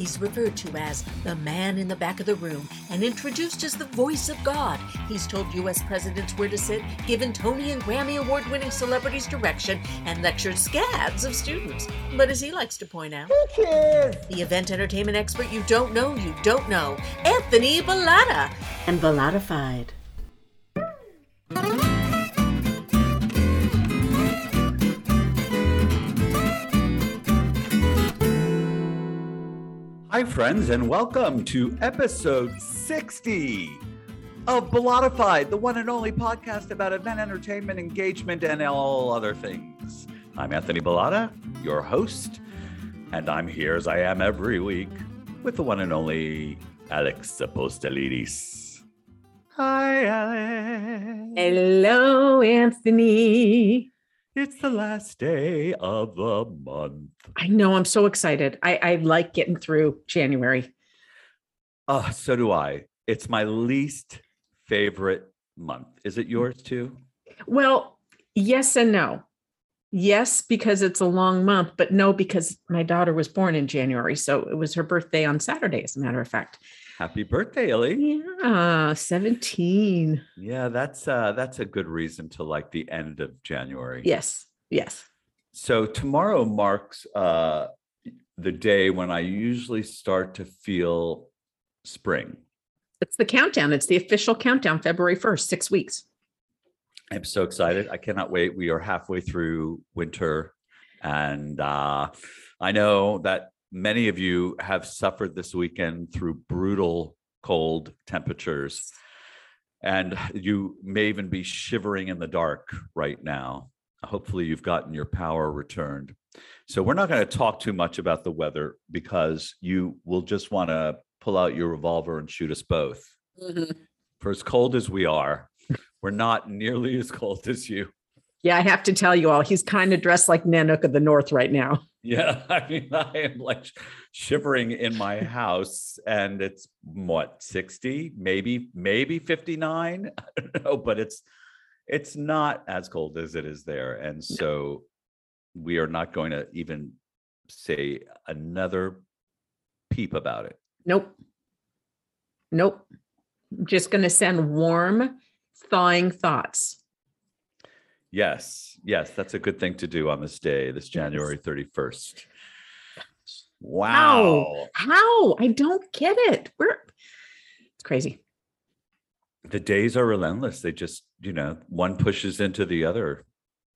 He's referred to as the man in the back of the room and introduced as the voice of God. He's told U.S. presidents where to sit, given Tony and Grammy Award-winning celebrities direction, and lectured scads of students. But as he likes to point out, the event entertainment expert you don't know, Anthony Bellotta. And Bellotta-fied. Hi, friends, and welcome to episode 60 of Bellotta-fied, the one and only podcast about event entertainment, engagement, and all other things. I'm Anthony Bellotta, your host, and I'm here as I am every week with the one and only Alex Apostolidis. Hi, Alex. Hello, Anthony. It's the last day of the month. I know. I'm so excited. I like getting through January. Oh, so do I. It's my least favorite month. Is it yours too? Well, yes and no. Yes, because it's a long month, but no, because my daughter was born in January. So it was her birthday on Saturday, as a matter of fact. Happy birthday, Ellie. Yeah, 17. Yeah, that's a good reason to like the end of January. Yes. So tomorrow marks the day when I usually start to feel spring. It's the countdown. It's the official countdown, February 1st, 6 weeks. I'm so excited. I cannot wait. We are halfway through winter. And I know that many of you have suffered this weekend through brutal cold temperatures, and you may even be shivering in the dark right now. Hopefully you've gotten your power returned. So we're not going to talk too much about the weather because you will just want to pull out your revolver and shoot us both. Mm-hmm. For as cold as we are, we're not nearly as cold as you. Yeah, I have to tell you all, he's kind of dressed like Nanook of the North right now. Yeah, I mean, I am like shivering in my house, and it's what, 60, maybe 59. I don't know, but it's not as cold as it is there, and so we are not going to even say another peep about it. Nope. I'm just going to send warm, thawing thoughts. Yes, that's a good thing to do on this day, this January 31st. Wow. How? I don't get it. It's crazy. The days are relentless. They just, one pushes into the other.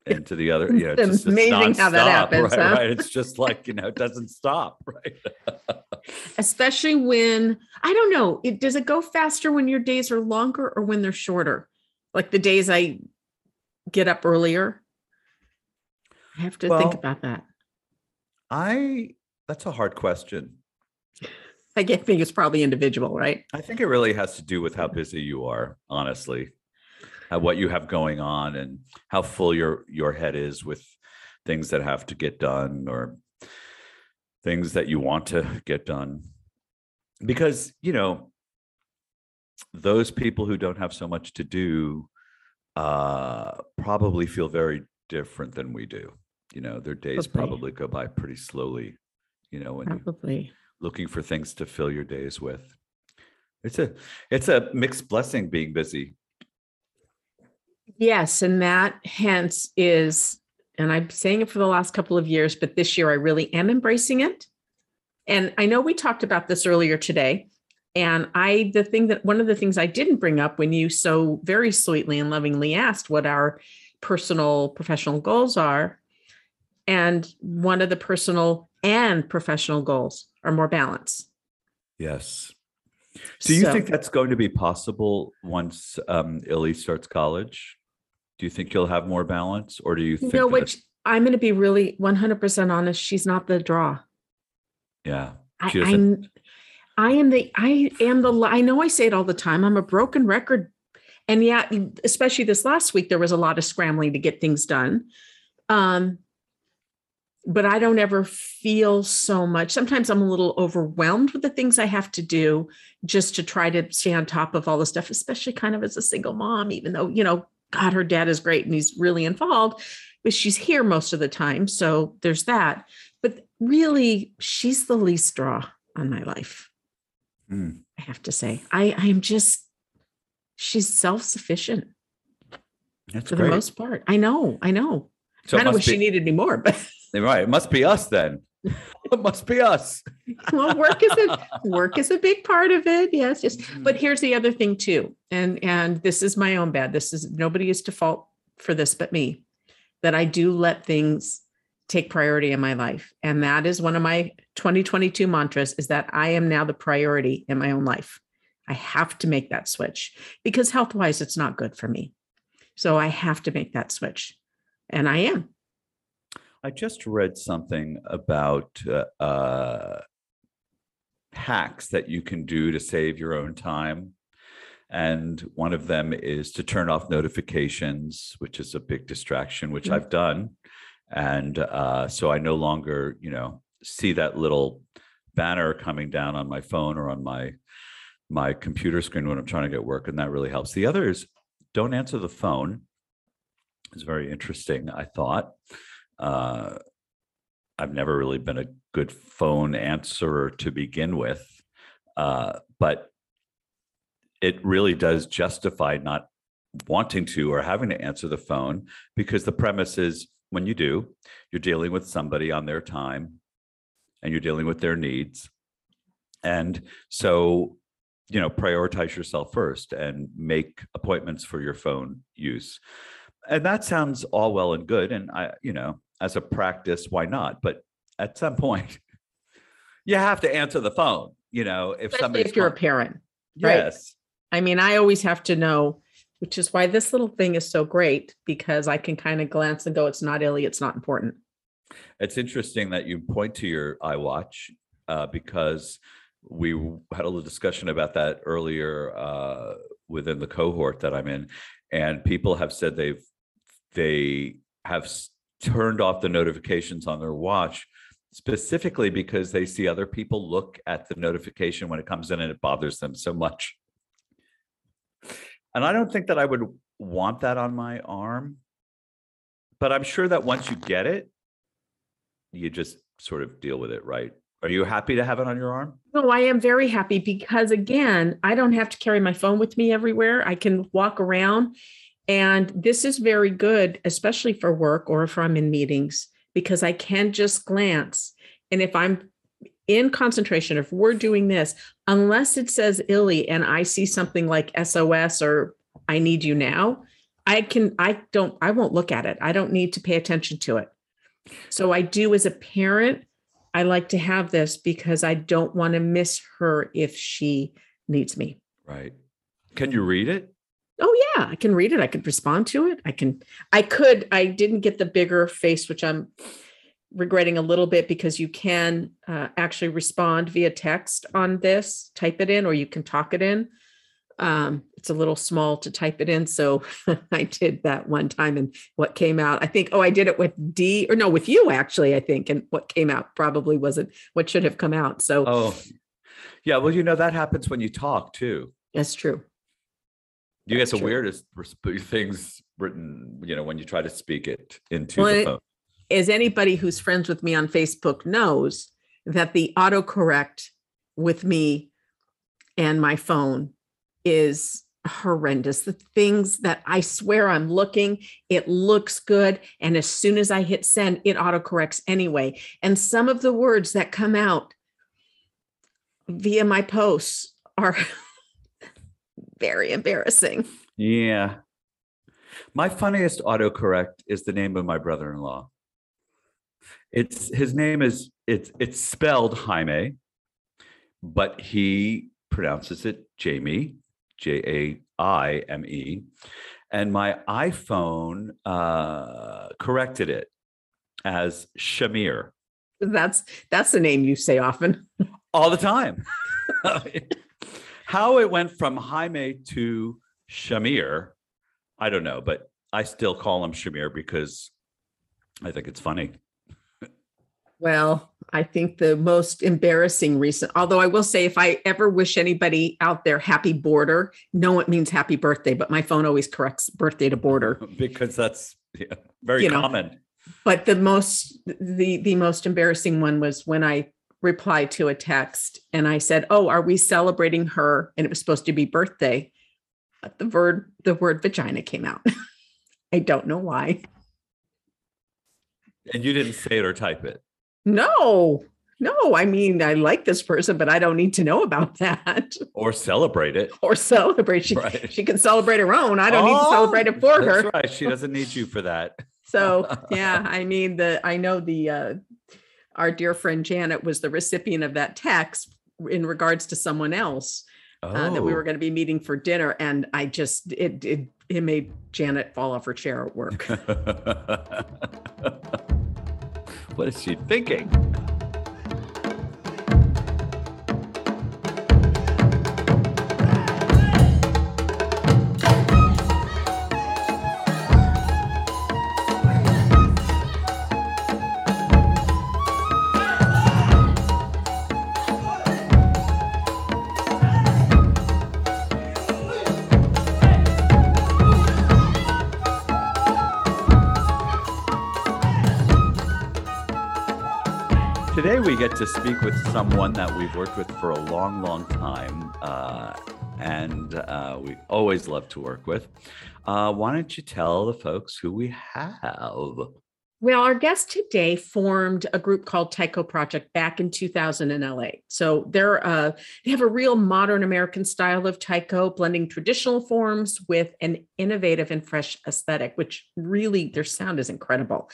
Yeah, it's just amazing how that happens. Right, huh? Right. It's just like, it doesn't stop, right? Especially when, I don't know, does it go faster when your days are longer or when they're shorter? Like the days I get up earlier. I have to think about that. That's a hard question. I think it's probably individual, right? I think it really has to do with how busy you are, honestly, what you have going on and how full your head is with things that have to get done or things that you want to get done. Because, those people who don't have so much to do probably feel very different than we do. Their days probably go by pretty slowly, when probably looking for things to fill your days with. It's a mixed blessing being busy. Yes, and that hence is, and I'm saying it for the last couple of years, but this year I really am embracing it. And I know we talked about this earlier today. And one of the things I didn't bring up when you so very sweetly and lovingly asked what our personal, professional goals are. And one of the personal and professional goals are more balance. Yes. Do you think that's going to be possible once Illy starts college? Do you think you'll have more balance, or do you think? No, which I'm going to be really 100% honest. She's not the draw. Yeah. I know I say it all the time. I'm a broken record. And yeah, especially this last week, there was a lot of scrambling to get things done. But I don't ever feel so much. Sometimes I'm a little overwhelmed with the things I have to do just to try to stay on top of all the stuff, especially kind of as a single mom, even though, God, her dad is great and he's really involved, but she's here most of the time. So there's that, but really she's the least draw. on my life. I have to say, I'm just, she's self-sufficient. That's for great. The most part. I know. So I don't wish she needed any more, but right. It must be us then. It must be us. Well, work is a big part of it. Yes. Yes. But here's the other thing too. And this is my own bad. Nobody is to fault for this, but me, that I do let things take priority in my life. And that is one of my 2022 mantras, is that I am now the priority in my own life. I have to make that switch because health-wise, it's not good for me. So I have to make that switch. And I am. I just read something about hacks that you can do to save your own time. And one of them is to turn off notifications, which is a big distraction, which I've done. And so I no longer, see that little banner coming down on my phone or on my computer screen when I'm trying to get work. And that really helps. The other is don't answer the phone. It's very interesting, I thought. I've never really been a good phone answerer to begin with. But it really does justify not wanting to or having to answer the phone, because the premise is when you do, you're dealing with somebody on their time and you're dealing with their needs. And so, prioritize yourself first and make appointments for your phone use. And that sounds all well and good. And I, as a practice, why not? But at some point, you have to answer the phone, if you're a parent. Yes. Right? I always have to know, which is why this little thing is so great, because I can kind of glance and go, it's not Ellie, it's not important. It's interesting that you point to your iWatch, because we had a little discussion about that earlier within the cohort that I'm in. And people have said they have turned off the notifications on their watch specifically because they see other people look at the notification when it comes in and it bothers them so much. And I don't think that I would want that on my arm, but I'm sure that once you get it, you just sort of deal with it, right? Are you happy to have it on your arm? No, I am very happy because, again, I don't have to carry my phone with me everywhere. I can walk around. And this is very good, especially for work or if I'm in meetings, because I can just glance. And if I'm in concentration, if we're doing this, unless it says Illy and I see something like SOS or I need you now, I won't look at it. I don't need to pay attention to it. So I do, as a parent, I like to have this because I don't want to miss her if she needs me. Right. Can you read it? Oh yeah, I can read it. I could respond to it. I didn't get the bigger face, which I'm regretting a little bit, because you can actually respond via text on this, type it in, or you can talk it in. It's a little small to type it in. So I did that one time, and what came out, I think, I did it with with you actually, I think. And what came out probably wasn't what should have come out. So, yeah. Well, that happens when you talk too. That's true. You get the weirdest things written, when you try to speak it into the phone. As anybody who's friends with me on Facebook knows, that the autocorrect with me and my phone is horrendous. The things that I swear I'm looking, it looks good. And as soon as I hit send, it autocorrects anyway. And some of the words that come out via my posts are very embarrassing. Yeah. My funniest autocorrect is the name of my brother-in-law. It's spelled Jaime, but he pronounces it Jamie, Jaime. And my iPhone corrected it as Shamir. That's the name you say often. All the time. How it went from Jaime to Shamir, I don't know, but I still call him Shamir because I think it's funny. Well, I think the most embarrassing recent, although I will say, if I ever wish anybody out there happy border, no, it means happy birthday, but my phone always corrects birthday to border. Because that's very common. But the most embarrassing one was when I reply to a text. And I said, oh, are we celebrating her? And it was supposed to be birthday. But the word vagina came out. I don't know why. And you didn't say it or type it? No. I mean, I like this person, but I don't need to know about that. Or celebrate it. She can celebrate her own. I don't need to celebrate it for her. That's right. She doesn't need you for that. So, yeah, I mean, our dear friend Janet was the recipient of that text in regards to someone else that we were going to be meeting for dinner. And I just, it made Janet fall off her chair at work. What is she thinking? Today we get to speak with someone that we've worked with for a long, long time, and we've always loved to work with. Why don't you tell the folks who we have? Well, our guest today formed a group called Taiko Project back in 2000 in LA. So they have a real modern American style of Taiko, blending traditional forms with an innovative and fresh aesthetic, which really, their sound is incredible.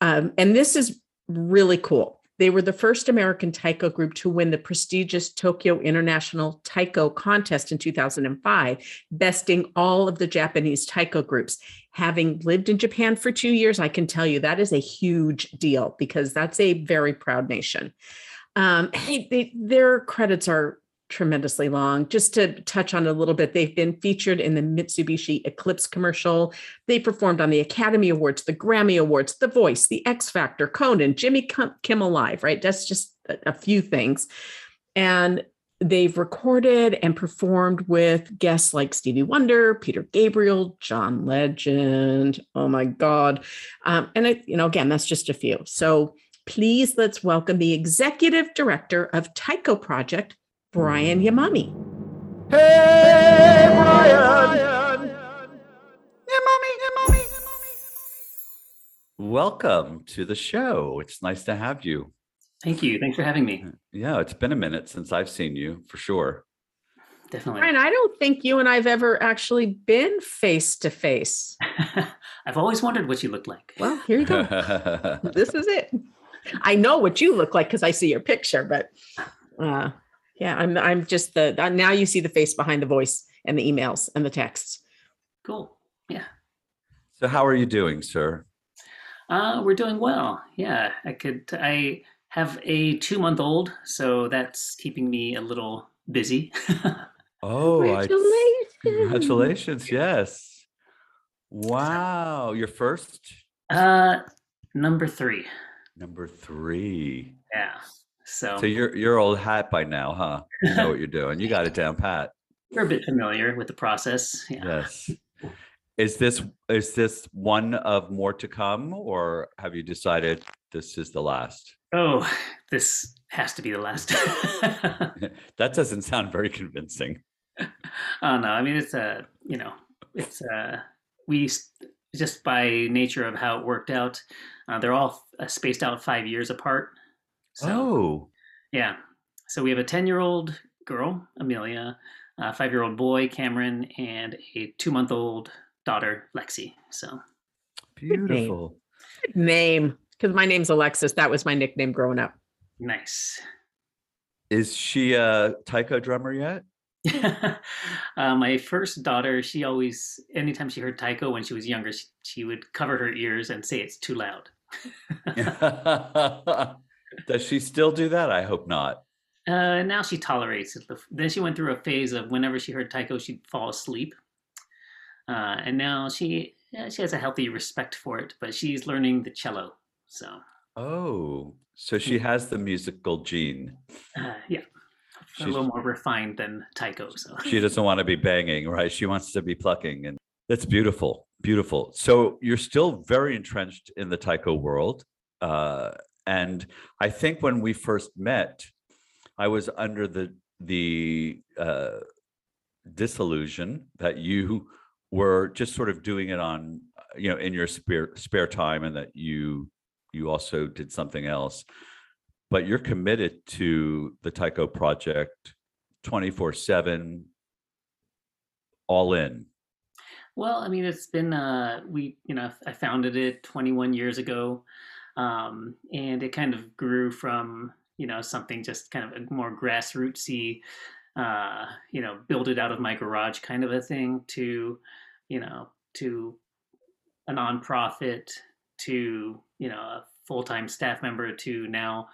And this is really cool. They were the first American taiko group to win the prestigious Tokyo International Taiko Contest in 2005, besting all of the Japanese taiko groups. Having lived in Japan for 2 years, I can tell you that is a huge deal because that's a very proud nation. Their credits are tremendously long. Just to touch on a little bit, they've been featured in the Mitsubishi Eclipse commercial. They performed on the Academy Awards, the Grammy Awards, The Voice, The X Factor, Conan, Jimmy Kimmel Live, right? That's just a few things. And they've recorded and performed with guests like Stevie Wonder, Peter Gabriel, John Legend. Oh my God. Again, that's just a few. So please let's welcome the executive director of Taiko Project, Brian Yamami. Hey, Brian! Yamami! Welcome to the show. It's nice to have you. Thank you. Thanks for having me. Yeah, it's been a minute since I've seen you, for sure. Definitely. Brian, I don't think you and I've ever actually been face to face. I've always wondered what you looked like. Well, here you go. This is it. I know what you look like because I see your picture, but... yeah, I'm just now you see the face behind the voice and the emails and the texts. Cool. Yeah. So how are you doing, sir? We're doing well. Yeah, I have a 2-month-old, so that's keeping me a little busy. Oh, congratulations. Yes. Wow. Your first? Number 3. Number 3. Yeah. So you're old hat by now, huh? You know what you're doing. You got it down pat. You're a bit familiar with the process. Yeah. Yes. Is this one of more to come, or have you decided this is the last? Oh, this has to be the last. That doesn't sound very convincing. Oh no, I mean we just by nature of how it worked out, they're all spaced out 5 years apart. So, yeah. So we have a 10-year-old girl, Amelia, a 5-year-old boy, Cameron, and a 2-month-old daughter, Lexi. So beautiful. Good name. Because my name's Alexis. That was my nickname growing up. Nice. Is she a taiko drummer yet? My first daughter, she always, anytime she heard taiko when she was younger, she would cover her ears and say it's too loud. Does she still do that? I hope not. Now she tolerates it. Then she went through a phase of whenever she heard taiko, she'd fall asleep. And now she has a healthy respect for it, but she's learning the cello. So she has the musical gene. Yeah. She's a little more refined than taiko. So she doesn't want to be banging, right? She wants to be plucking. And that's beautiful. So you're still very entrenched in the taiko world. And I think when we first met, I was under the disillusion that you were just sort of doing it on, you know, in your spare time, and that you also did something else. But you're committed to the Taiko Project 24/7, all in. Well, I mean, it's been, I founded it 21 years ago, and it kind of grew from, you know, something just kind of a more grassrootsy, build it out of my garage kind of a thing to, you know, to a nonprofit, to, you know, a full-time staff member, to now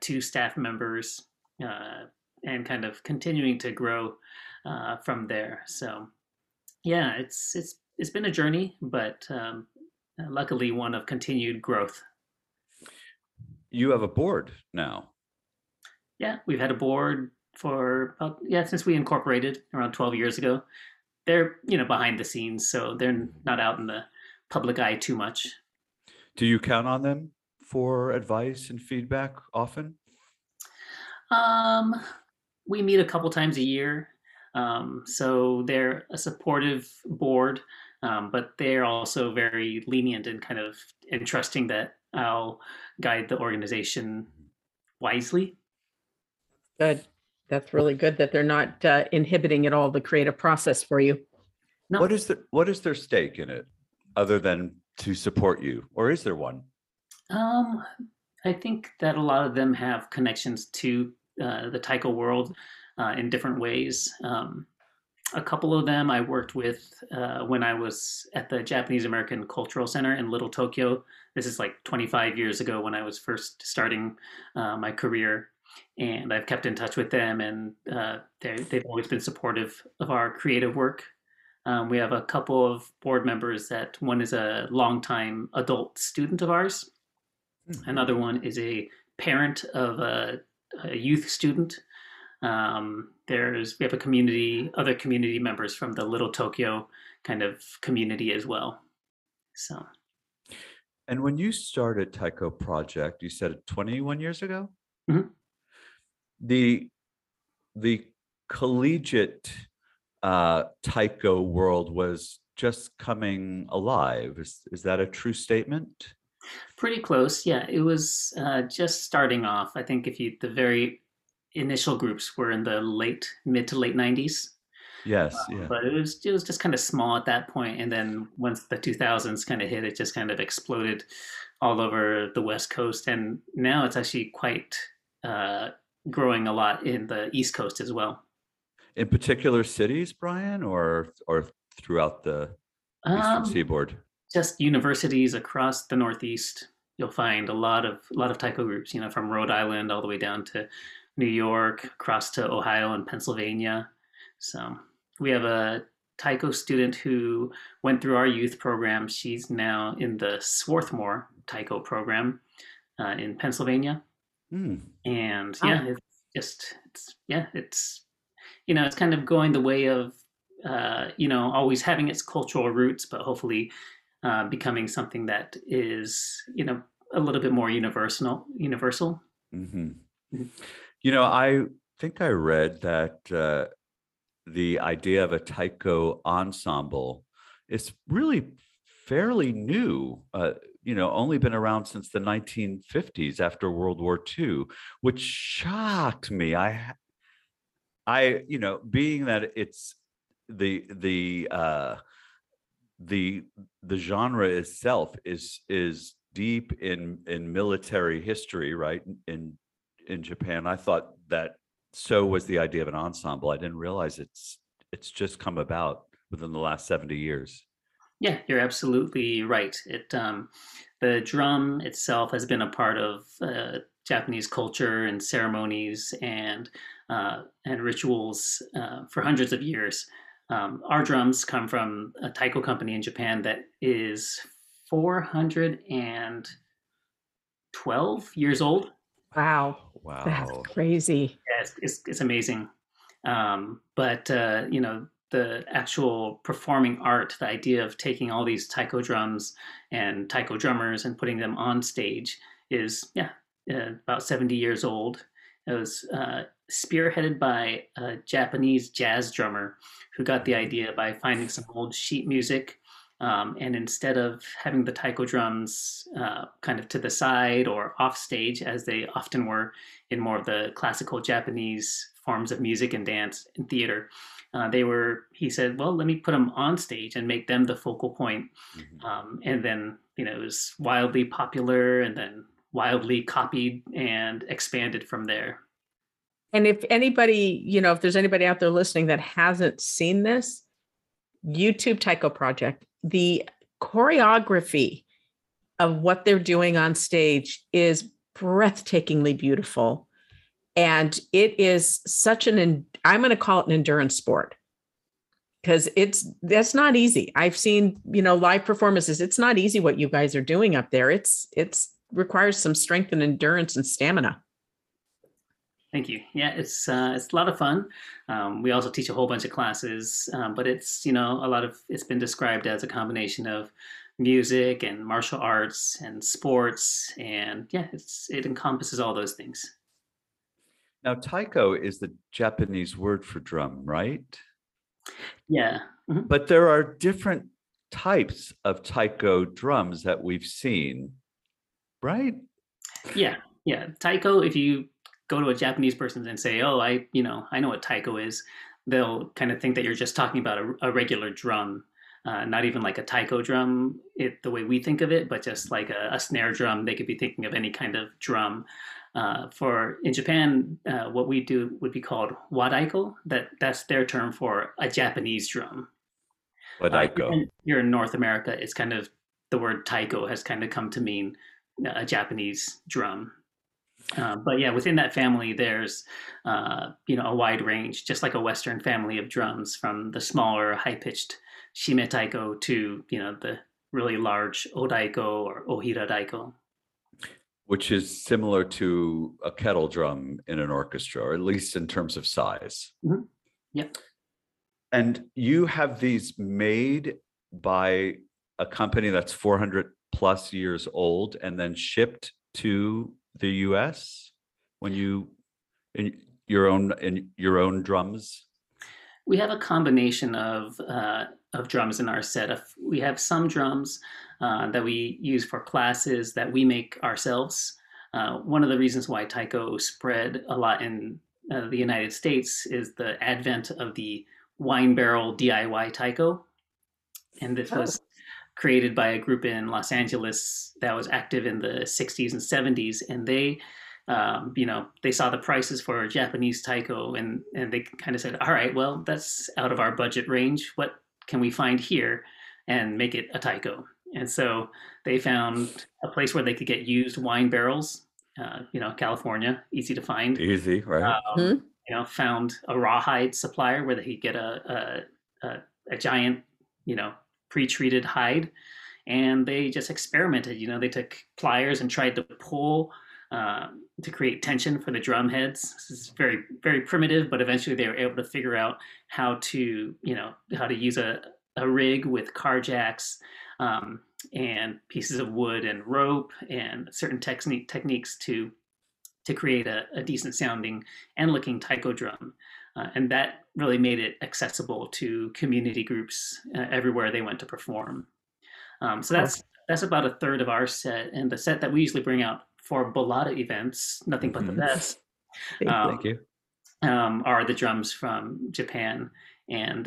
2 staff members, and kind of continuing to grow from there. So yeah, it's been a journey, but luckily one of continued growth. You have a board now. Yeah, we've had a board for since we incorporated around 12 years ago. They're, you know, behind the scenes, so they're not out in the public eye too much. Do you count on them for advice and feedback often? We meet a couple times a year. So they're a supportive board, but they're also very lenient and kind of entrusting that I'll guide the organization wisely. Good. That's really good that they're not inhibiting at all the creative process for you. No. What is their stake in it other than to support you, or is there one? I think that a lot of them have connections to the Taiko world in different ways. A couple of them I worked with when I was at the Japanese American Cultural Center in Little Tokyo. This is like 25 years ago when I was first starting my career, and I've kept in touch with them, and they've always been supportive of our creative work. We have a couple of board members that one is a longtime adult student of ours. Another one is a parent of a youth student. We have other community members from the Little Tokyo kind of community as well. So. And when you started Taiko Project, you said 21 years ago? Mm-hmm. The collegiate Taiko world was just coming alive. Is that a true statement? Pretty close. Yeah, it was just starting off. I think the very initial groups were in the mid to late 90s. Yes. Yeah. But it was just kind of small at that point. And then once the 2000s kind of hit, it just kind of exploded all over the West Coast. And now it's actually quite growing a lot in the East Coast as well. In particular cities, Brian, or throughout the Eastern Seaboard? Just universities across the Northeast. You'll find a lot of Taiko groups, you know, from Rhode Island all the way down to New York, across to Ohio and Pennsylvania. So we have a Taiko student who went through our youth program. She's now in the Swarthmore Taiko program in Pennsylvania. Mm. And yeah, it's kind of going the way of, always having its cultural roots, but hopefully becoming something that is, you know, a little bit more universal. Mm-hmm. Mm-hmm. You know, I think I read that the idea of a Taiko ensemble is really fairly new, only been around since the 1950s after World War II, which shocked me. Being that it's the genre itself is deep in military history, right? In Japan, I thought that so was the idea of an ensemble. I didn't realize it's just come about within the last 70 years. Yeah, you're absolutely right. It the drum itself has been a part of Japanese culture and ceremonies and rituals for hundreds of years. Our drums come from a taiko company in Japan that is 412 years old. Wow. That's crazy. Yeah, it's amazing. The actual performing art, the idea of taking all these taiko drums and taiko drummers and putting them on stage is about 70 years old. It was spearheaded by a Japanese jazz drummer who got the idea by finding some old sheet music. And instead of having the taiko drums kind of to the side or off stage, as they often were in more of the classical Japanese forms of music and dance and theater, he said, well, let me put them on stage and make them the focal point. Mm-hmm. And then, it was wildly popular and then wildly copied and expanded from there. And if anybody, if there's anybody out there listening that hasn't seen this, YouTube Taiko Project, the choreography of what they're doing on stage is breathtakingly beautiful. And it is such I'm going to call it an endurance sport, because that's not easy. I've seen, live performances. It's not easy what you guys are doing up there. It's requires some strength and endurance and stamina. Thank you. Yeah, it's a lot of fun. We also teach a whole bunch of classes, but it's been described as a combination of music and martial arts and sports. And yeah, it encompasses all those things. Now, taiko is the Japanese word for drum, right? Yeah. Mm-hmm. But there are different types of taiko drums that we've seen, right? Yeah. Yeah. Taiko, if you go to a Japanese person and say, oh, I know what taiko is, they'll kind of think that you're just talking about a regular drum, not even like a taiko drum, the way we think of it, but just like a snare drum. They could be thinking of any kind of drum. In Japan, what we do would be called wadaiko. That's their term for a Japanese drum. Wadaiko. Here in North America, it's kind of the word taiko has kind of come to mean a Japanese drum. But yeah, within that family, there's, a wide range, just like a Western family of drums, from the smaller high-pitched shime taiko to, the really large odaiko or ohira daiko. Which is similar to a kettle drum in an orchestra, or at least in terms of size. Mm-hmm. Yep. And you have these made by a company that's 400 plus years old and then shipped to the U.S. in your own drums? We have a combination of drums in our set. We have some drums that we use for classes that we make ourselves. One of the reasons why taiko spread a lot in the United States is the advent of the wine barrel DIY taiko, and this was created by a group in Los Angeles that was active in the 60s and 70s. And they, they saw the prices for Japanese taiko and they kind of said, all right, well, that's out of our budget range. What can we find here and make it a taiko? And so they found a place where they could get used wine barrels, California, easy to find. Easy, right? Mm-hmm. Found a rawhide supplier where they could get a giant, pre-treated hide, and they just experimented. They took pliers and tried to pull to create tension for the drum heads. This is very, very primitive, but eventually they were able to figure out how to use a rig with car jacks and pieces of wood and rope and certain techniques to create a decent sounding and looking taiko drum. And that really made it accessible to community groups everywhere they went to perform. So that's about a third of our set, and the set that we usually bring out for Bellotta events, nothing but the best. Are the drums from Japan. And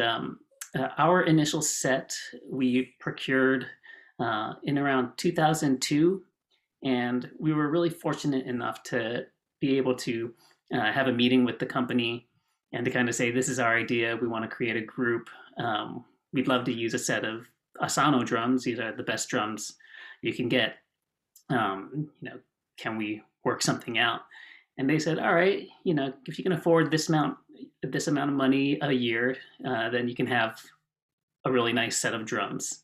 our initial set we procured in around 2002, and we were really fortunate enough to be able to have a meeting with the company and to kind of say, this is our idea, we want to create a group. We'd love to use a set of Asano drums. These are the best drums you can get. Can we work something out? And they said, all right, if you can afford this amount of money a year, then you can have a really nice set of drums.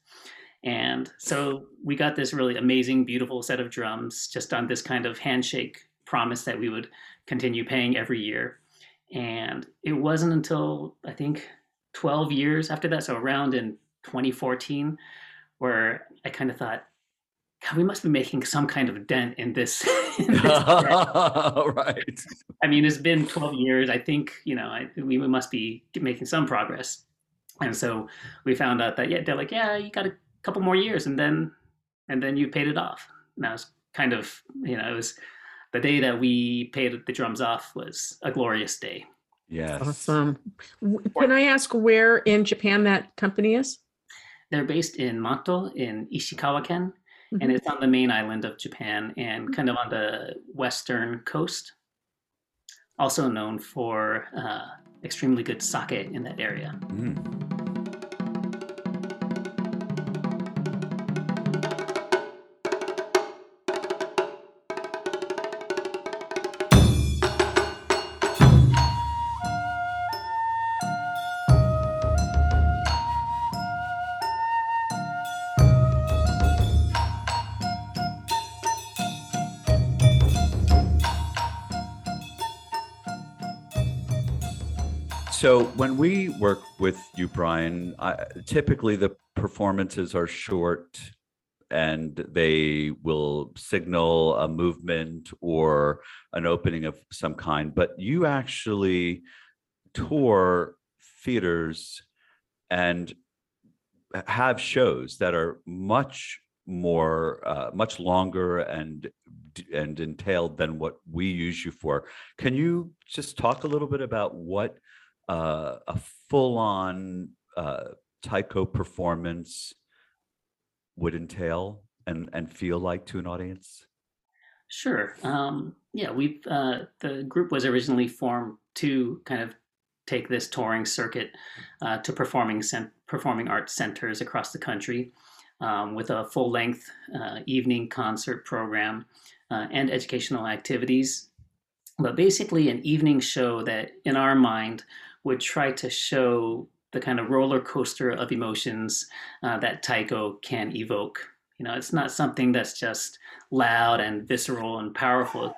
And so we got this really amazing, beautiful set of drums just on this kind of handshake promise that we would continue paying every year. And it wasn't until, I think, 12 years after that, so around in 2014, where I kind of thought, God, we must be making some kind of dent in this. Right. I mean, it's been 12 years. I think, you know, we must be making some progress. And so we found out that, yeah, they're like, yeah, you got a couple more years and then you paid it off. And I was kind of, you know, it was the day that we paid the drums off was a glorious day. Yes. Awesome. Can I ask where in Japan that company is? They're based in Mato in Ishikawa-ken. Mm-hmm. And it's on the main island of Japan and kind of on the western coast. Also known for extremely good sake in that area. Mm. So when we work with you, Brian, typically the performances are short and they will signal a movement or an opening of some kind, but you actually tour theaters and have shows that are much more, much longer and entailed than what we use you for. Can you just talk a little bit about what a full-on taiko performance would entail and feel like to an audience? Sure. Yeah, we've the group was originally formed to kind of take this touring circuit to performing arts centers across the country with a full-length evening concert program and educational activities, but basically an evening show that, in our mind, would try to show the kind of roller coaster of emotions that taiko can evoke. You know, it's not something that's just loud and visceral and powerful.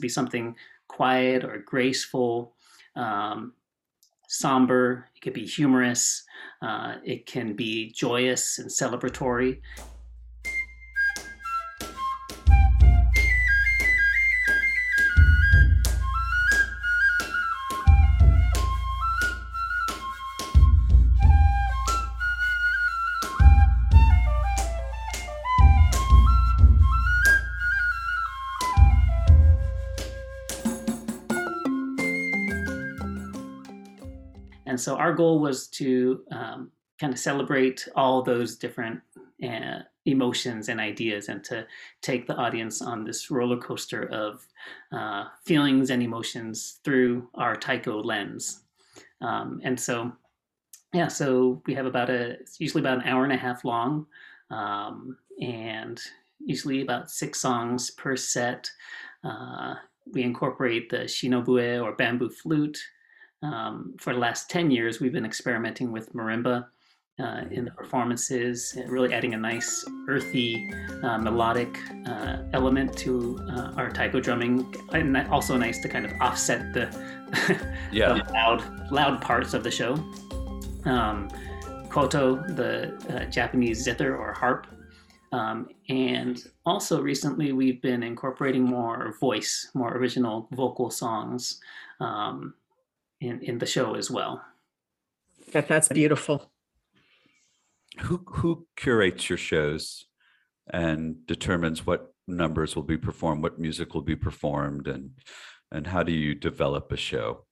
Be something quiet or graceful, somber. It could be humorous. It can be joyous and celebratory. And so our goal was to kind of celebrate all those different emotions and ideas and to take the audience on this roller coaster of feelings and emotions through our taiko lens. And so, yeah, so we have it's usually about an hour and a half long and usually about 6 songs per set. We incorporate the shinobue or bamboo flute. For the last 10 years, we've been experimenting with marimba in the performances, really adding a nice earthy, melodic element to our taiko drumming, and also nice to kind of offset the loud parts of the show. Koto, the Japanese zither or harp, and also recently we've been incorporating more original vocal songs. In the show as well. That's beautiful. Who curates your shows and determines what numbers will be performed, what music will be performed, and how do you develop a show?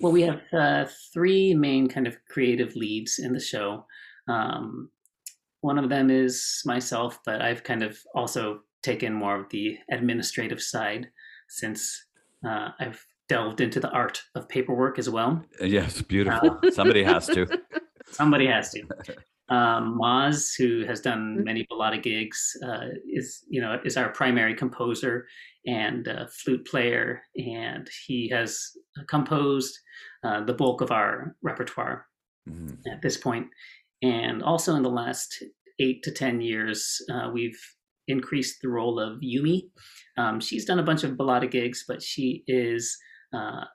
Well, we have 3 main kind of creative leads in the show. One of them is myself, but I've kind of also taken more of the administrative side since I've delved into the art of paperwork as well. Yes, beautiful. Somebody has to. Maz, who has done many Bellotta gigs, is our primary composer and flute player, and he has composed the bulk of our repertoire at this point. And also in the last 8 to 10 years, we've increased the role of Yumi. She's done a bunch of Bellotta gigs, but she is a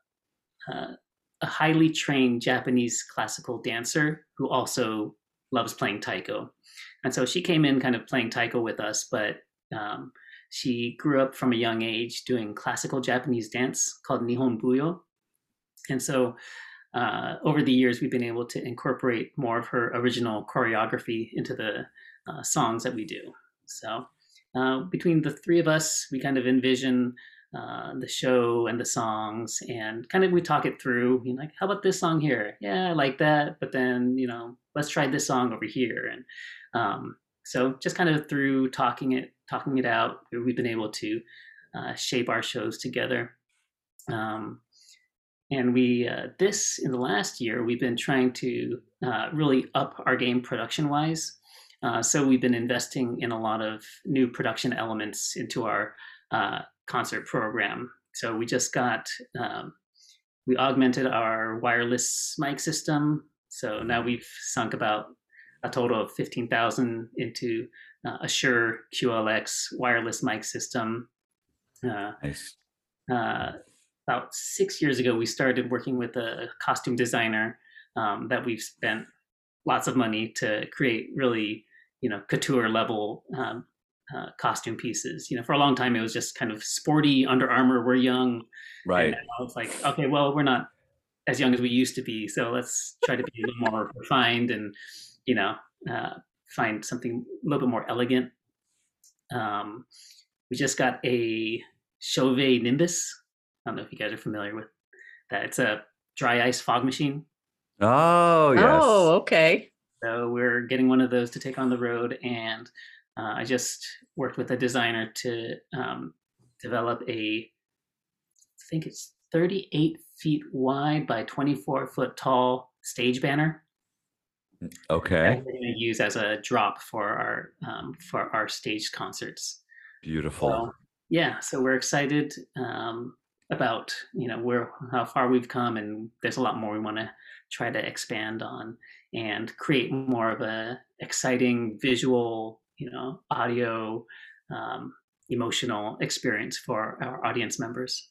highly trained Japanese classical dancer who also loves playing taiko. And so she came in kind of playing taiko with us, but she grew up from a young age doing classical Japanese dance called Nihon Buyo. And so over the years, we've been able to incorporate more of her original choreography into the songs that we do. So between the three of us, we kind of envision the show and the songs, and kind of we talk it through, you know, like, how about this song here? Yeah, I like that. But then, you know, let's try this song over here. And so just kind of through talking it out, we've been able to shape our shows together. And we, in the last year, we've been trying to really up our game production-wise. So we've been investing in a lot of new production elements into our concert program. So we just got, we augmented our wireless mic system. So now we've sunk about a total of $15,000 into a Shure QLX wireless mic system. Nice. About 6 years ago, we started working with a costume designer that we've spent lots of money to create really, you know, couture level costume pieces. You know, for a long time, it was just kind of sporty Under Armour. We're young. Right. And now it's like, okay, well, we're not as young as we used to be. So let's try to be a little more refined and, you know, find something a little bit more elegant. We just got a Chauvet Nimbus. I don't know if you guys are familiar with that. It's a dry ice fog machine. Oh, yes. Oh, okay. So we're getting one of those to take on the road. And I just worked with a designer to develop a, I think it's 38 feet wide by 24 foot tall stage banner. Okay. That we're going to use as a drop for our stage concerts. Beautiful. So, yeah. So we're excited. About, you know, how far we've come, and there's a lot more we want to try to expand on and create more of a exciting visual, you know, audio, emotional experience for our audience members.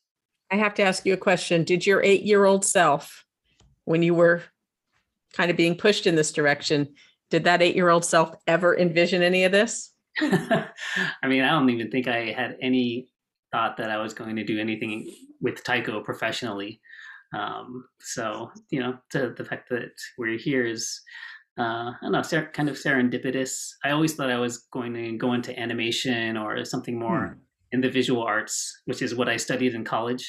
I have to ask you a question. Did your 8-year-old self, when you were kind of being pushed in this direction, did that 8-year-old self ever envision any of this? I mean, I don't even think I had any thought that I was going to do anything with taiko professionally. So, you know, the fact that we're here is, I don't know, kind of serendipitous. I always thought I was going to go into animation or something more in the visual arts, which is what I studied in college.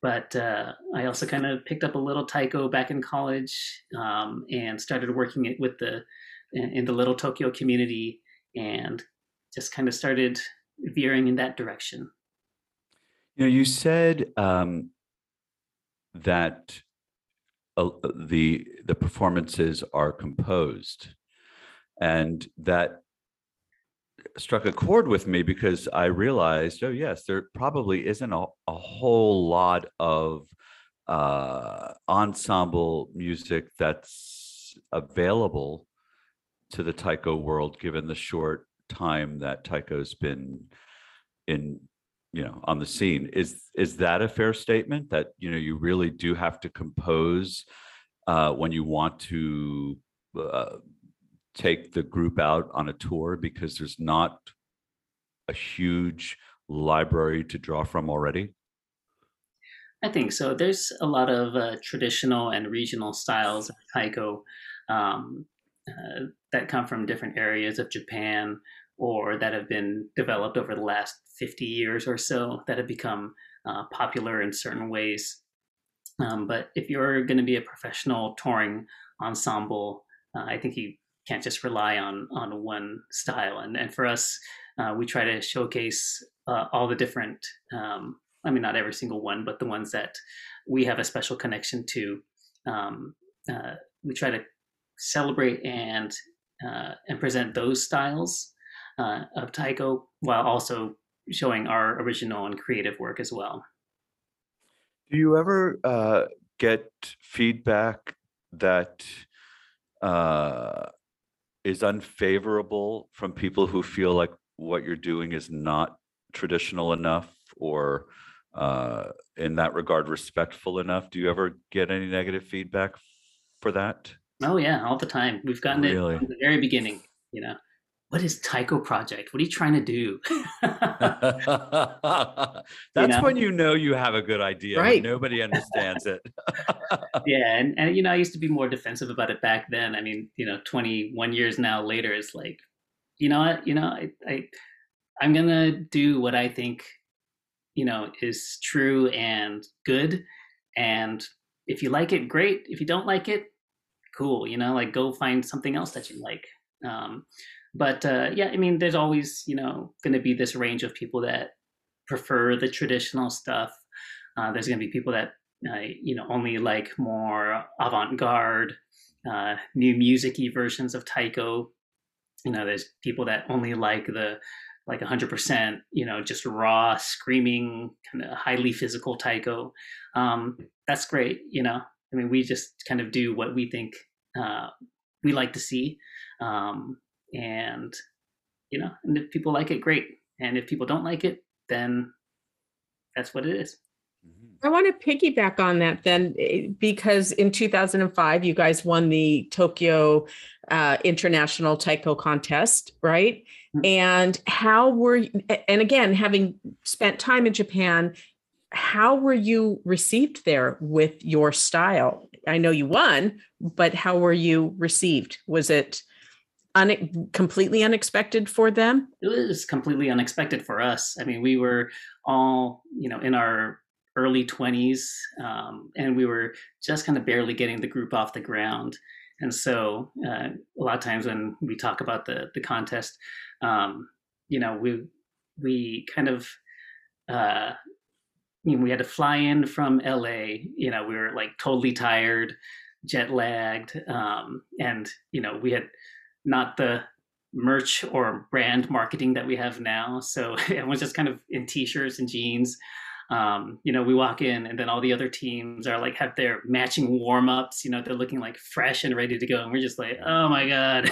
But I also kind of picked up a little taiko back in college and started working it with in the Little Tokyo community, and just kind of started veering in that direction. You know, you said that the performances are composed, and that struck a chord with me, because I realized, oh yes, there probably isn't a whole lot of ensemble music that's available to the taiko world, given the short time that taiko's been in, you know, on the scene. Is that a fair statement, that, you know, you really do have to compose when you want to take the group out on a tour, because there's not a huge library to draw from already? I think so. There's a lot of traditional and regional styles of taiko that come from different areas of Japan, or that have been developed over the last 50 years or so, that have become popular in certain ways. But if you're going to be a professional touring ensemble, I think you can't just rely on one style. And for us, we try to showcase all the different, I mean, not every single one, but the ones that we have a special connection to. We try to celebrate and present those styles of taiko, while also showing our original and creative work as well. Do you ever get feedback that is unfavorable from people who feel like what you're doing is not traditional enough, or in that regard, respectful enough? Do you ever get any negative feedback for that? Oh yeah, all the time. We've gotten it from the very beginning, you know. What is Taiko Project? What are you trying to do? That's when you know you have a good idea, right? Nobody understands it. Yeah, and you know, I used to be more defensive about it back then. I mean, you know, 21 years now later, it's like, I'm gonna do what I think, you know, is true and good. And if you like it, great. If you don't like it, cool. You know, like, go find something else that you like. But yeah, I mean, there's always, you know, going to be this range of people that prefer the traditional stuff. There's going to be people that, you know, only like more avant-garde, new music-y versions of taiko. You know, there's people that only like the, like 100%, you know, just raw, screaming, kind of highly physical taiko. That's great, you know. I mean, we just kind of do what we think we like to see. And, you know, and if people like it, great. And if people don't like it, then that's what it is. I want to piggyback on that then, because in 2005, you guys won the Tokyo International Taiko Contest, right? Mm-hmm. And how were you, and again, having spent time in Japan, how were you received there with your style? I know you won, but how were you received? Was it completely unexpected for them? It was completely unexpected for us. I mean, we were all, you know, in our early 20s, and we were just kind of barely getting the group off the ground. And so a lot of times when we talk about the contest, you know, we kind of, you know, we had to fly in from LA, you know, we were like totally tired, jet lagged, and, you know, we had not the merch or brand marketing that we have now. So everyone's just kind of in t-shirts and jeans. You know, we walk in and then all the other teams are like, have their matching warm-ups, you know, they're looking like fresh and ready to go. And we're just like, oh my God.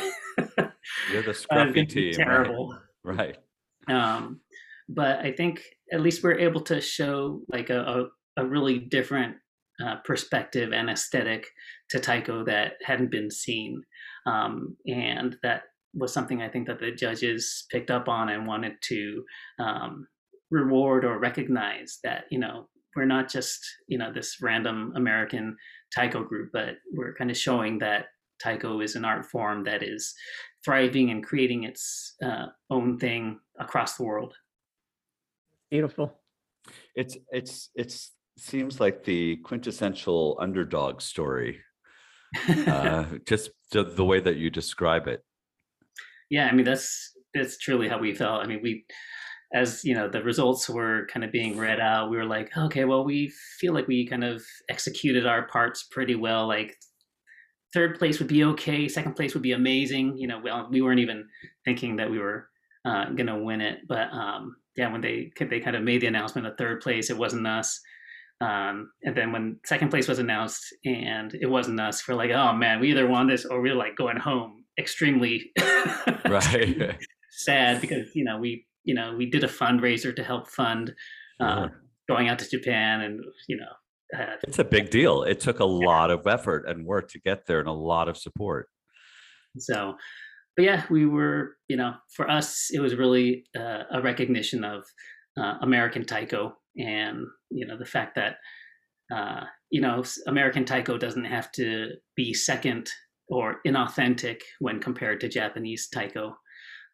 You're the scruffy team. Terrible. Right. But I think at least we're able to show like a really different perspective and aesthetic to taiko that hadn't been seen. And that was something I think that the judges picked up on and wanted to reward or recognize, that, you know, we're not just, you know, this random American taiko group, but we're kind of showing that taiko is an art form that is thriving and creating its own thing across the world. Beautiful. It's seems like the quintessential underdog story. Just the way that you describe it. Yeah, I mean, that's truly how we felt. I mean, we, as you know, the results were kind of being read out, we were like, okay, well, we feel like we kind of executed our parts pretty well. Like, third place would be okay, second place would be amazing. You know, well, we weren't even thinking that we were gonna win it, but yeah, when they kind of made the announcement of third place, it wasn't us. And then when second place was announced and it wasn't us, we're like, oh man, we either won this or we're like going home extremely right. sad, because, you know, we did a fundraiser to help fund going out to Japan, and, you know, it's a big deal. It took a lot of effort and work to get there and a lot of support. So, but yeah, we were, you know, for us, it was really a recognition of American taiko. And, you know, the fact that, you know, American taiko doesn't have to be second or inauthentic when compared to Japanese taiko.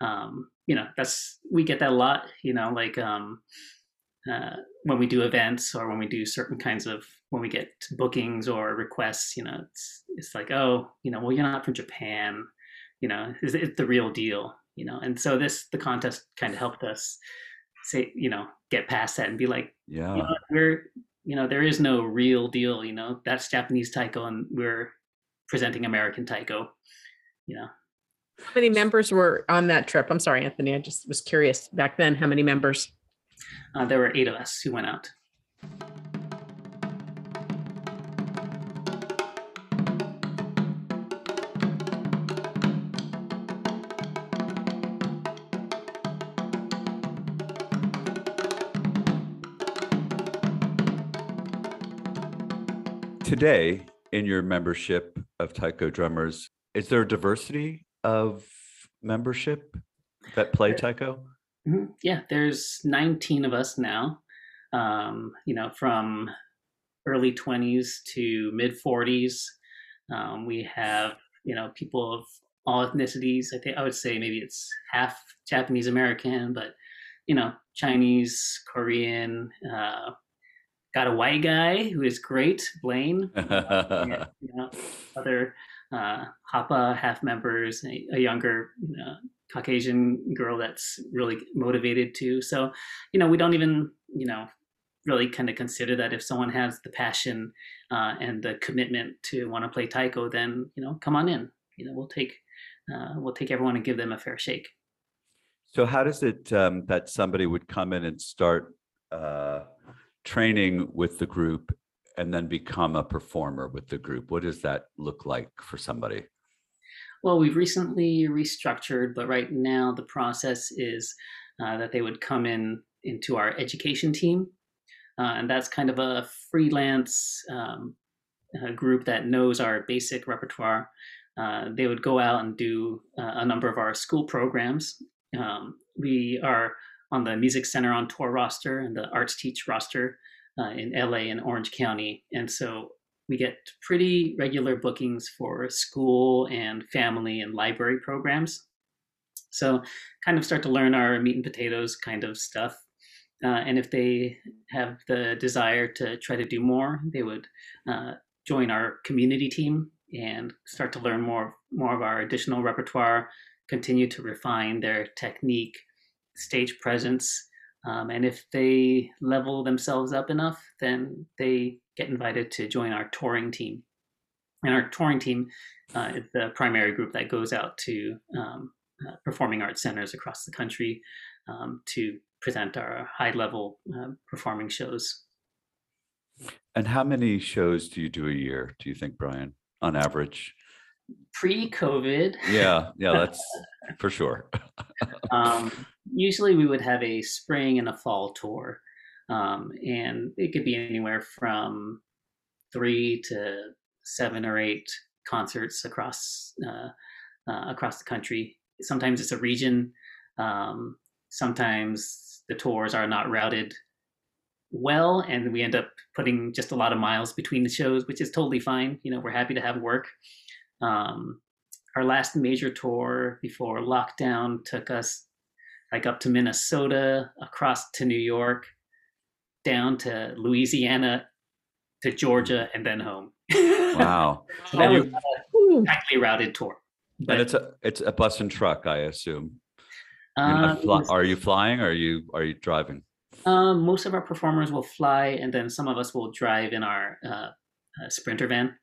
You know, we get that a lot, you know, like when we do events or when we do certain kinds of, when we get bookings or requests, you know, it's like, oh, you know, well, you're not from Japan, you know, it's the real deal, you know. And so the contest kind of helped us say, you know, get past that and be like, yeah, you know, we're, you know, there is no real deal, you know, that's Japanese taiko and we're presenting American Taiko, you know. How many members were on that trip? I'm sorry, Anthony, I just was curious back then, how many members? There were 8 of us who went out. Today, in your membership of Taiko drummers, is there a diversity of membership that play Taiko? Mm-hmm. Yeah, there's 19 of us now, you know, from early 20s to mid 40s. We have, you know, people of all ethnicities. I think I would say maybe it's half Japanese American, but, you know, Chinese, Korean, got a white guy who is great, Blaine, and, you know, other Hapa half members, a younger Caucasian girl that's really motivated too. So, you know, we don't even, you know, really kind of consider that if someone has the passion and the commitment to want to play Taiko, then, you know, come on in. You know, we'll take everyone and give them a fair shake. So how does it that somebody would come in and start training with the group and then become a performer with the group? What does that look like for somebody? Well, we've recently restructured, but right now the process is that they would come in into our education team. And that's kind of a freelance group that knows our basic repertoire. They would go out and do a number of our school programs. We are on the Music Center on Tour roster and the Arts Teach roster in LA and Orange County. And so we get pretty regular bookings for school and family and library programs. So kind of start to learn our meat and potatoes kind of stuff. And if they have the desire to try to do more, they would join our community team and start to learn more of our additional repertoire, continue to refine their technique, stage presence, and if they level themselves up enough, then they get invited to join our touring team. And our touring team is the primary group that goes out to performing arts centers across the country to present our high-level performing shows. And how many shows do you do a year, do you think, Brian, on average? Pre-COVID. Yeah, that's for sure. Usually we would have a spring and a fall tour, and it could be anywhere from 3 to 7 or 8 concerts across the country. Sometimes it's a region. Sometimes the tours are not routed well, and we end up putting just a lot of miles between the shows, which is totally fine. You know, we're happy to have work. Our last major tour before lockdown took us like up to Minnesota, across to New York, down to Louisiana, to Georgia, and then home. Wow. So that was a tightly routed tour. But and it's a bus and truck, I assume. Are you flying or are you driving? Most of our performers will fly, and then some of us will drive in our Sprinter van.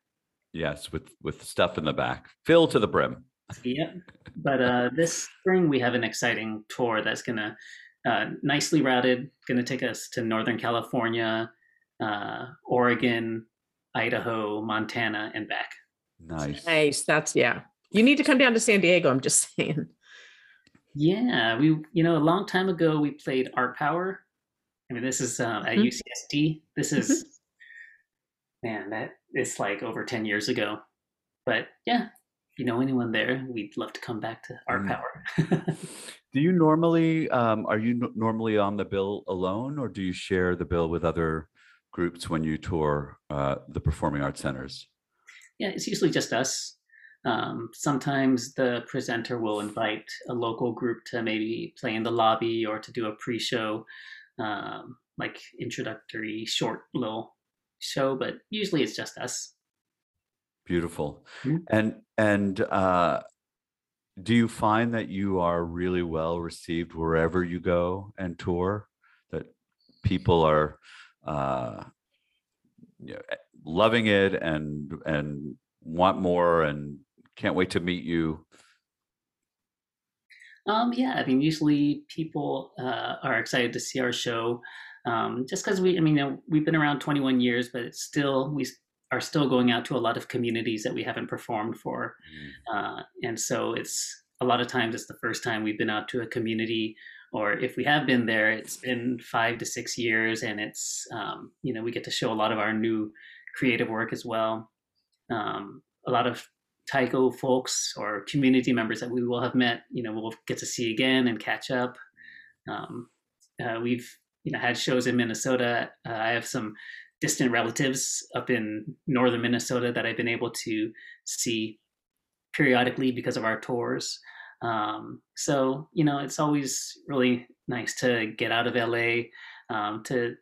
Yes, with stuff in the back, filled to the brim. Yep. But this spring we have an exciting tour that's gonna nicely routed, gonna take us to Northern California, Oregon, Idaho, Montana, and back. Nice. That's yeah. You need to come down to San Diego. I'm just saying. Yeah, we a long time ago we played Art Power. I mean, this is at UCSD. This is. Man, that it's like over 10 years ago. But yeah, if you know anyone there, we'd love to come back to Art Power. Do you normally, are you normally on the bill alone, or do you share the bill with other groups when you tour the performing arts centers? Yeah, it's usually just us. Sometimes the presenter will invite a local group to maybe play in the lobby or to do a pre-show, like introductory short little show, but usually it's just us. Beautiful. Mm-hmm. And do you find that you are really well received wherever you go and tour, that people are loving it and want more and can't wait to meet you? Yeah, I mean, usually people are excited to see our show, just because we've been around 21 years, but it's still, we are still going out to a lot of communities that we haven't performed for. And so it's a lot of times it's the first time we've been out to a community, or if we have been there, it's been 5 to 6 years, and it's, we get to show a lot of our new creative work as well. A lot of Taiko folks or community members that we will have met, we'll get to see again and catch up. We've had shows in Minnesota. I have some distant relatives up in northern Minnesota that I've been able to see periodically because of our tours. So, it's always really nice to get out of LA, to,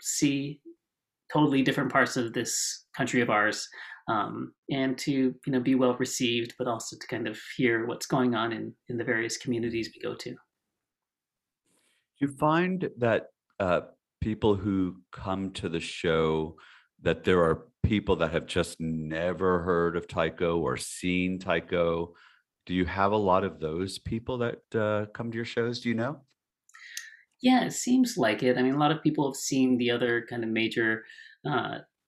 see totally different parts of this country of ours, and to, be well received, but also to kind of hear what's going on in the various communities we go to. Do you find that people who come to the show, that there are people that have just never heard of Taiko or seen Taiko? Do you have a lot of those people that come to your shows? Do you know? Yeah, it seems like it. I mean, a lot of people have seen the other kind of major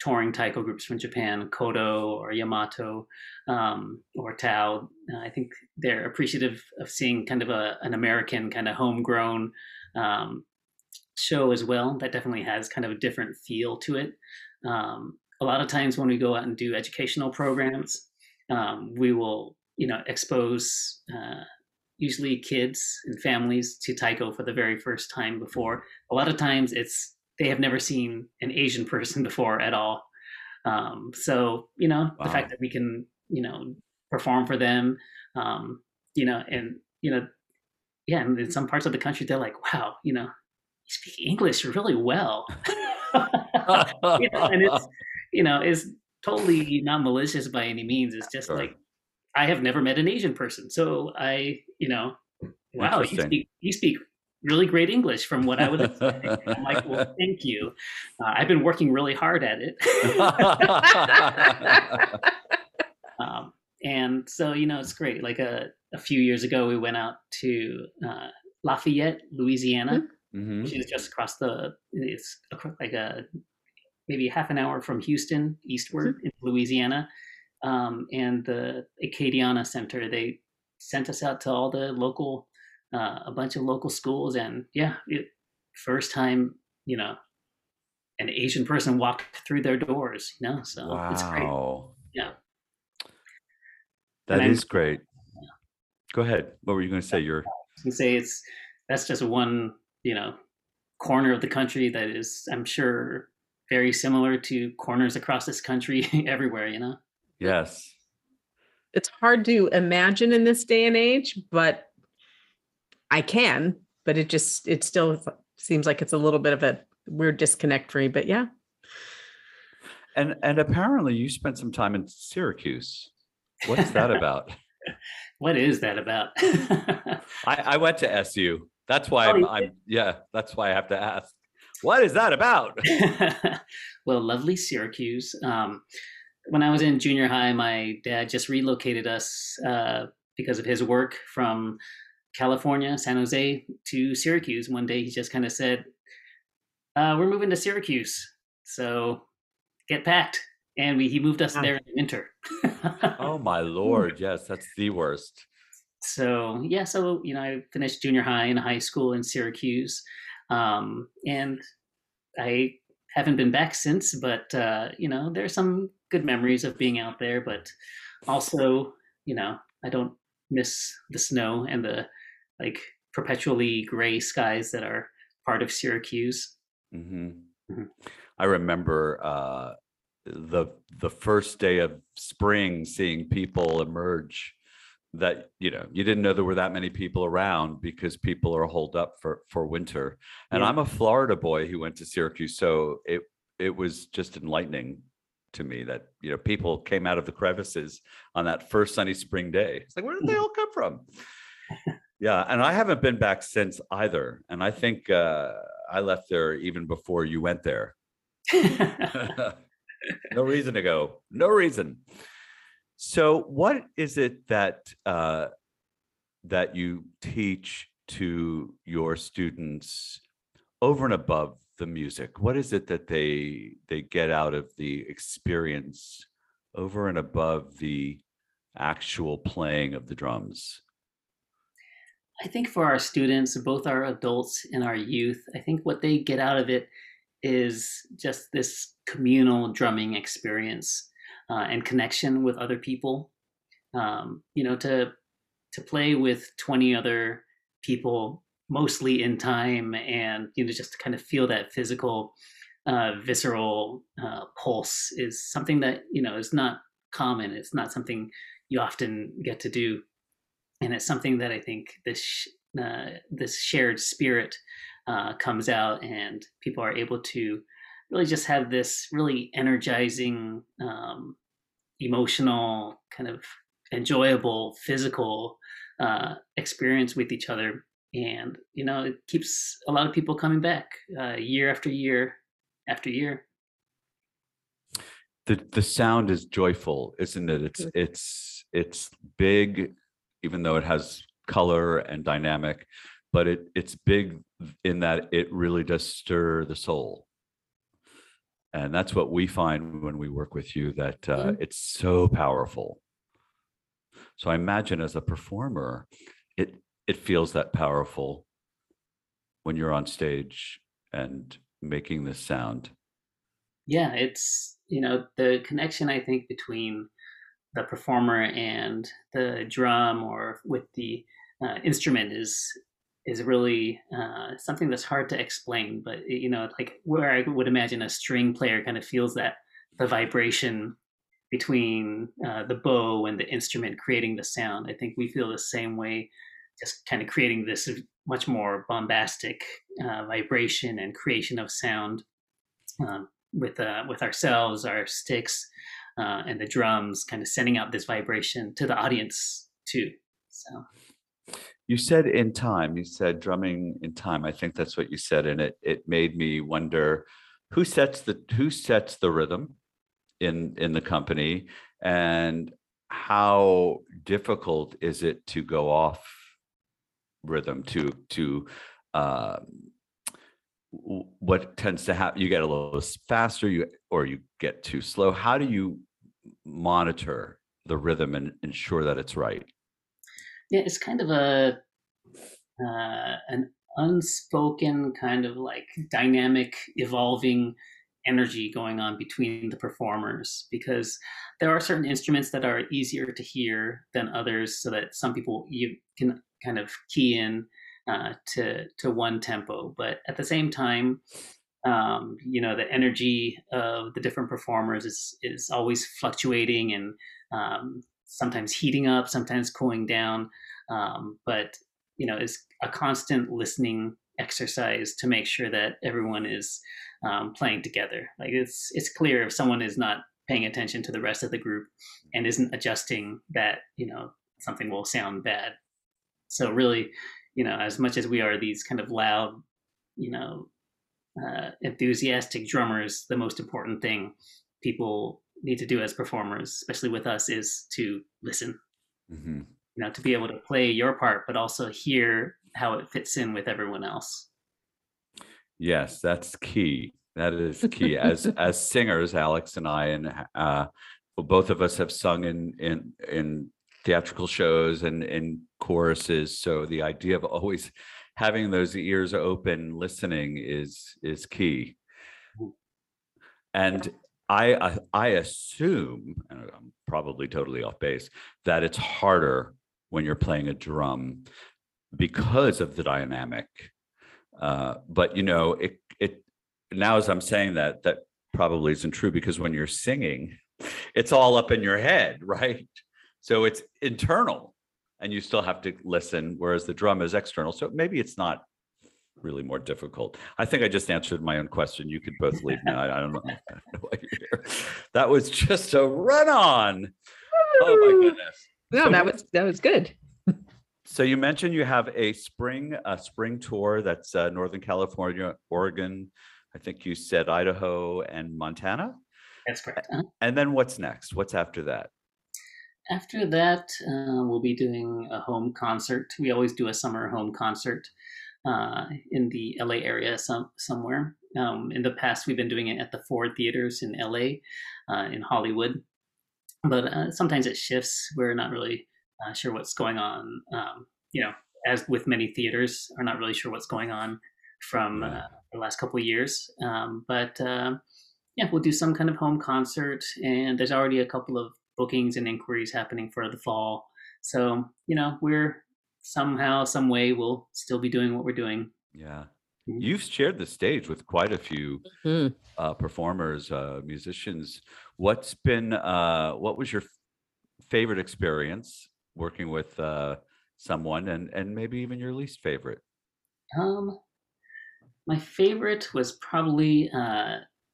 touring Taiko groups from Japan, Koto or Yamato or Tao. I think they're appreciative of seeing kind of an American kind of homegrown show as well. That definitely has kind of a different feel to it. A lot of times when we go out and do educational programs, we will expose usually kids and families to Taiko for the very first time before. A lot of times they have never seen an Asian person before at all. Wow. The fact that we can, perform for them, and in some parts of the country, they're like, wow, you speak English really well. And it's, it's totally not malicious by any means. It's just like, I have never met an Asian person. So I, wow, you speak really great English from what I would have said. I'm like, well, thank you. I've been working really hard at it. And so, it's great. Like a few years ago, we went out to Lafayette, Louisiana, mm-hmm. which is just across it's like maybe half an hour from Houston eastward in Louisiana. And the Acadiana Center, they sent us out to all the local, a bunch of local schools. And yeah, first time, an Asian person walked through their doors, so wow. It's great. Yeah. That is great. Yeah. Go ahead. What were you going to say? That's just one, corner of the country that is, I'm sure, very similar to corners across this country everywhere, Yes. It's hard to imagine in this day and age, but I can, but it still seems like it's a little bit of a weird disconnect for me, but yeah. And apparently you spent some time in Syracuse. What's that about? What is that about? I went to SU. That's why that's why I have to ask. What is that about? Well, lovely Syracuse. When I was in junior high, my dad just relocated us because of his work from California, San Jose, to Syracuse. One day he just kind of said, we're moving to Syracuse, so get packed. And he moved us there in the winter. Oh my Lord, yes, that's the worst. So yeah, I finished junior high and high school in Syracuse. And I haven't been back since, but there's some good memories of being out there, but also, I don't miss the snow and the perpetually gray skies that are part of Syracuse. Mm-hmm. Mm-hmm. I remember the first day of spring, seeing people emerge that, you didn't know there were that many people around because people are holed up for winter. And yeah. I'm a Florida boy who went to Syracuse. So it was just enlightening to me that, people came out of the crevices on that first sunny spring day. It's like, where did they all come from? Yeah. And I haven't been back since either. And I think I left there even before you went there. No reason to go. No reason. So what is it that that you teach to your students over and above the music? What is it that they get out of the experience over and above the actual playing of the drums? I think for our students, both our adults and our youth, I think what they get out of it is just this communal drumming experience and connection with other people. You know, to play with 20 other people, mostly in time, and you know, just to kind of feel that physical, visceral pulse is something that, you know, is not common. It's not something you often get to do. And it's something that I think this shared spirit comes out, and people are able to really just have this really energizing, emotional, kind of enjoyable, physical experience with each other. And, you know, it keeps a lot of people coming back year after year after year. The sound is joyful, isn't it? It's big, even though it has color and dynamic, but it's big in that it really does stir the soul. And that's what we find when we work with you, that it's so powerful. So I imagine as a performer, it feels that powerful when you're on stage and making this sound. Yeah, it's, you know, the connection, I think, between the performer and the drum, or with the instrument, is really something that's hard to explain. But, you know, like where I would imagine a string player kind of feels that the vibration between the bow and the instrument creating the sound. I think we feel the same way, just kind of creating this much more bombastic vibration and creation of sound with ourselves, our sticks, and the drums, kind of sending out this vibration to the audience too. So you said in time, you said drumming in time. I think that's what you said, and it made me wonder who sets the rhythm in the company, and how difficult is it to go off rhythm to what tends to happen? You get a little faster, or you get too slow. How do you monitor the rhythm and ensure that it's right? Yeah, it's kind of a an unspoken kind of like dynamic, evolving energy going on between the performers, because there are certain instruments that are easier to hear than others, so that some people you can kind of key in to one tempo. But at the same time, you know, the energy of the different performers is always fluctuating, and sometimes heating up, sometimes cooling down. But, you know, it's a constant listening exercise to make sure that everyone is playing together. Like it's clear if someone is not paying attention to the rest of the group and isn't adjusting, that, you know, something will sound bad. So really, you know, as much as we are these kind of loud, you know, enthusiastic drummers, the most important thing people need to do as performers, especially with us, is to listen. Mm-hmm. You know, to be able to play your part, but also hear how it fits in with everyone else. Yes, that's key. That is key. As singers, Alex and I, and both of us have sung in theatrical shows and in choruses. So the idea of always having those ears open, listening is key. And I assume, and I'm probably totally off base, that it's harder when you're playing a drum because of the dynamic. But you know, it now, as I'm saying that probably isn't true, because when you're singing, it's all up in your head, right? So it's internal, and you still have to listen, whereas the drum is external. So maybe it's not really more difficult. I think I just answered my own question. You could both leave now. I don't know. That was just a run on. Oh my goodness. No, that was good. So you mentioned you have a spring tour that's Northern California, Oregon, I think you said Idaho and Montana. That's correct. And then what's next? What's after that? After that, we'll be doing a home concert. We always do a summer home concert in the LA area somewhere. In the past, we've been doing it at the Ford Theaters in LA, in Hollywood. But sometimes it shifts. We're not really sure what's going on. You know, as with many theaters, are not really sure what's going on from the last couple of years. Yeah, we'll do some kind of home concert, and there's already a couple of bookings and inquiries happening for the fall. So, you know, we're somehow, some way, we'll still be doing what we're doing. Yeah. You've shared the stage with quite a few performers, musicians. What's been, what was your favorite experience working with someone, and maybe even your least favorite? My favorite was probably,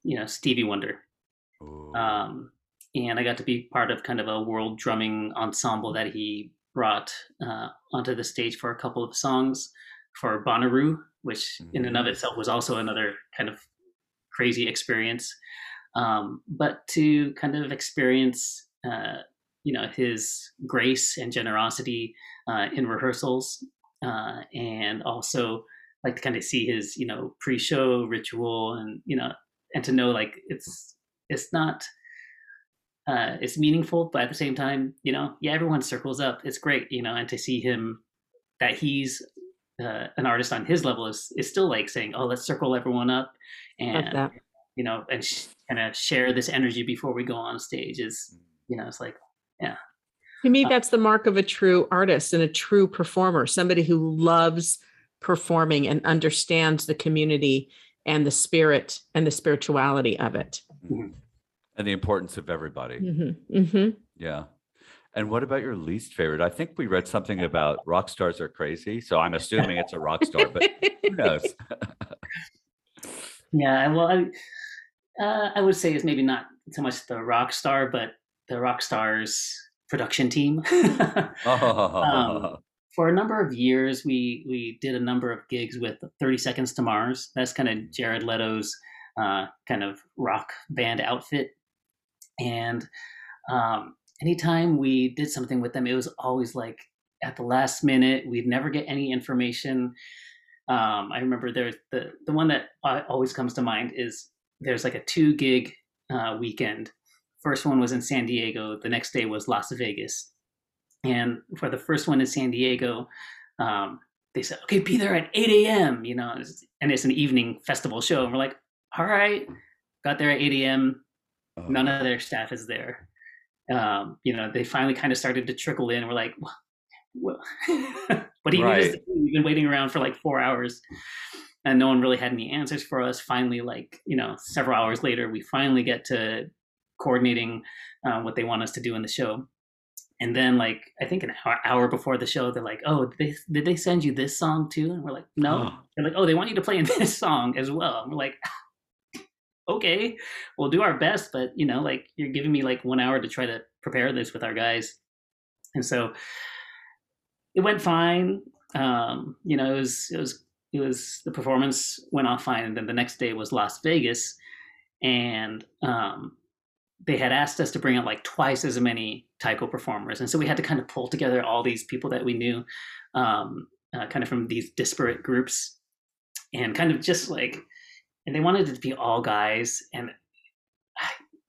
you know, Stevie Wonder. And I got to be part of kind of a world drumming ensemble that he brought onto the stage for a couple of songs for Bonnaroo, which in and of itself was also another kind of crazy experience. But to kind of experience, you know, his grace and generosity in rehearsals, and also like to kind of see his, you know, pre-show ritual, and, you know, and to know like it's not, it's meaningful, but at the same time, you know, yeah, everyone circles up. It's great, you know, and to see him, that he's an artist on his level is still like saying, oh, let's circle everyone up and, you know, and kind of share this energy before we go on stage is, you know, it's like, yeah. To me, that's the mark of a true artist and a true performer, somebody who loves performing and understands the community and the spirit and the spirituality of it. Mm-hmm. And the importance of everybody. Mm-hmm. Mm-hmm. Yeah. And what about your least favorite? I think we read something about rock stars are crazy. So I'm assuming it's a rock star, but who knows? Yeah. Well, I would say it's maybe not so much the rock star, but the rock star's production team. For a number of years, we did a number of gigs with 30 Seconds to Mars. That's kind of Jared Leto's kind of rock band outfit. And anytime we did something with them, it was always like at the last minute. We'd never get any information. I remember there's the one that always comes to mind is there's like a 2-gig weekend. First one was in San Diego. The next day was Las Vegas. And for the first one in San Diego, they said, okay, be there at 8 a.m., you know, and it's an evening festival show. And we're like, all right, got there at 8 a.m. None of their staff is there. You know, they finally kind of started to trickle in. We're like, well, what do you need us to do? We've been waiting around for like 4 hours, and no one really had any answers for us. Finally, like, you know, several hours later, we finally get to coordinating what they want us to do in the show. And then, like, I think an hour before the show, they're like, oh, did they send you this song too? And we're like, no. They're like, oh, they want you to play in this song as well. And we're like, okay, we'll do our best, but, you know, like, you're giving me like 1 hour to try to prepare this with our guys. And so it went fine. You know, it was the performance went off fine. And then the next day was Las Vegas, and they had asked us to bring out like twice as many taiko performers. And so we had to kind of pull together all these people that we knew, kind of from these disparate groups, and kind of just like, and they wanted it to be all guys. And,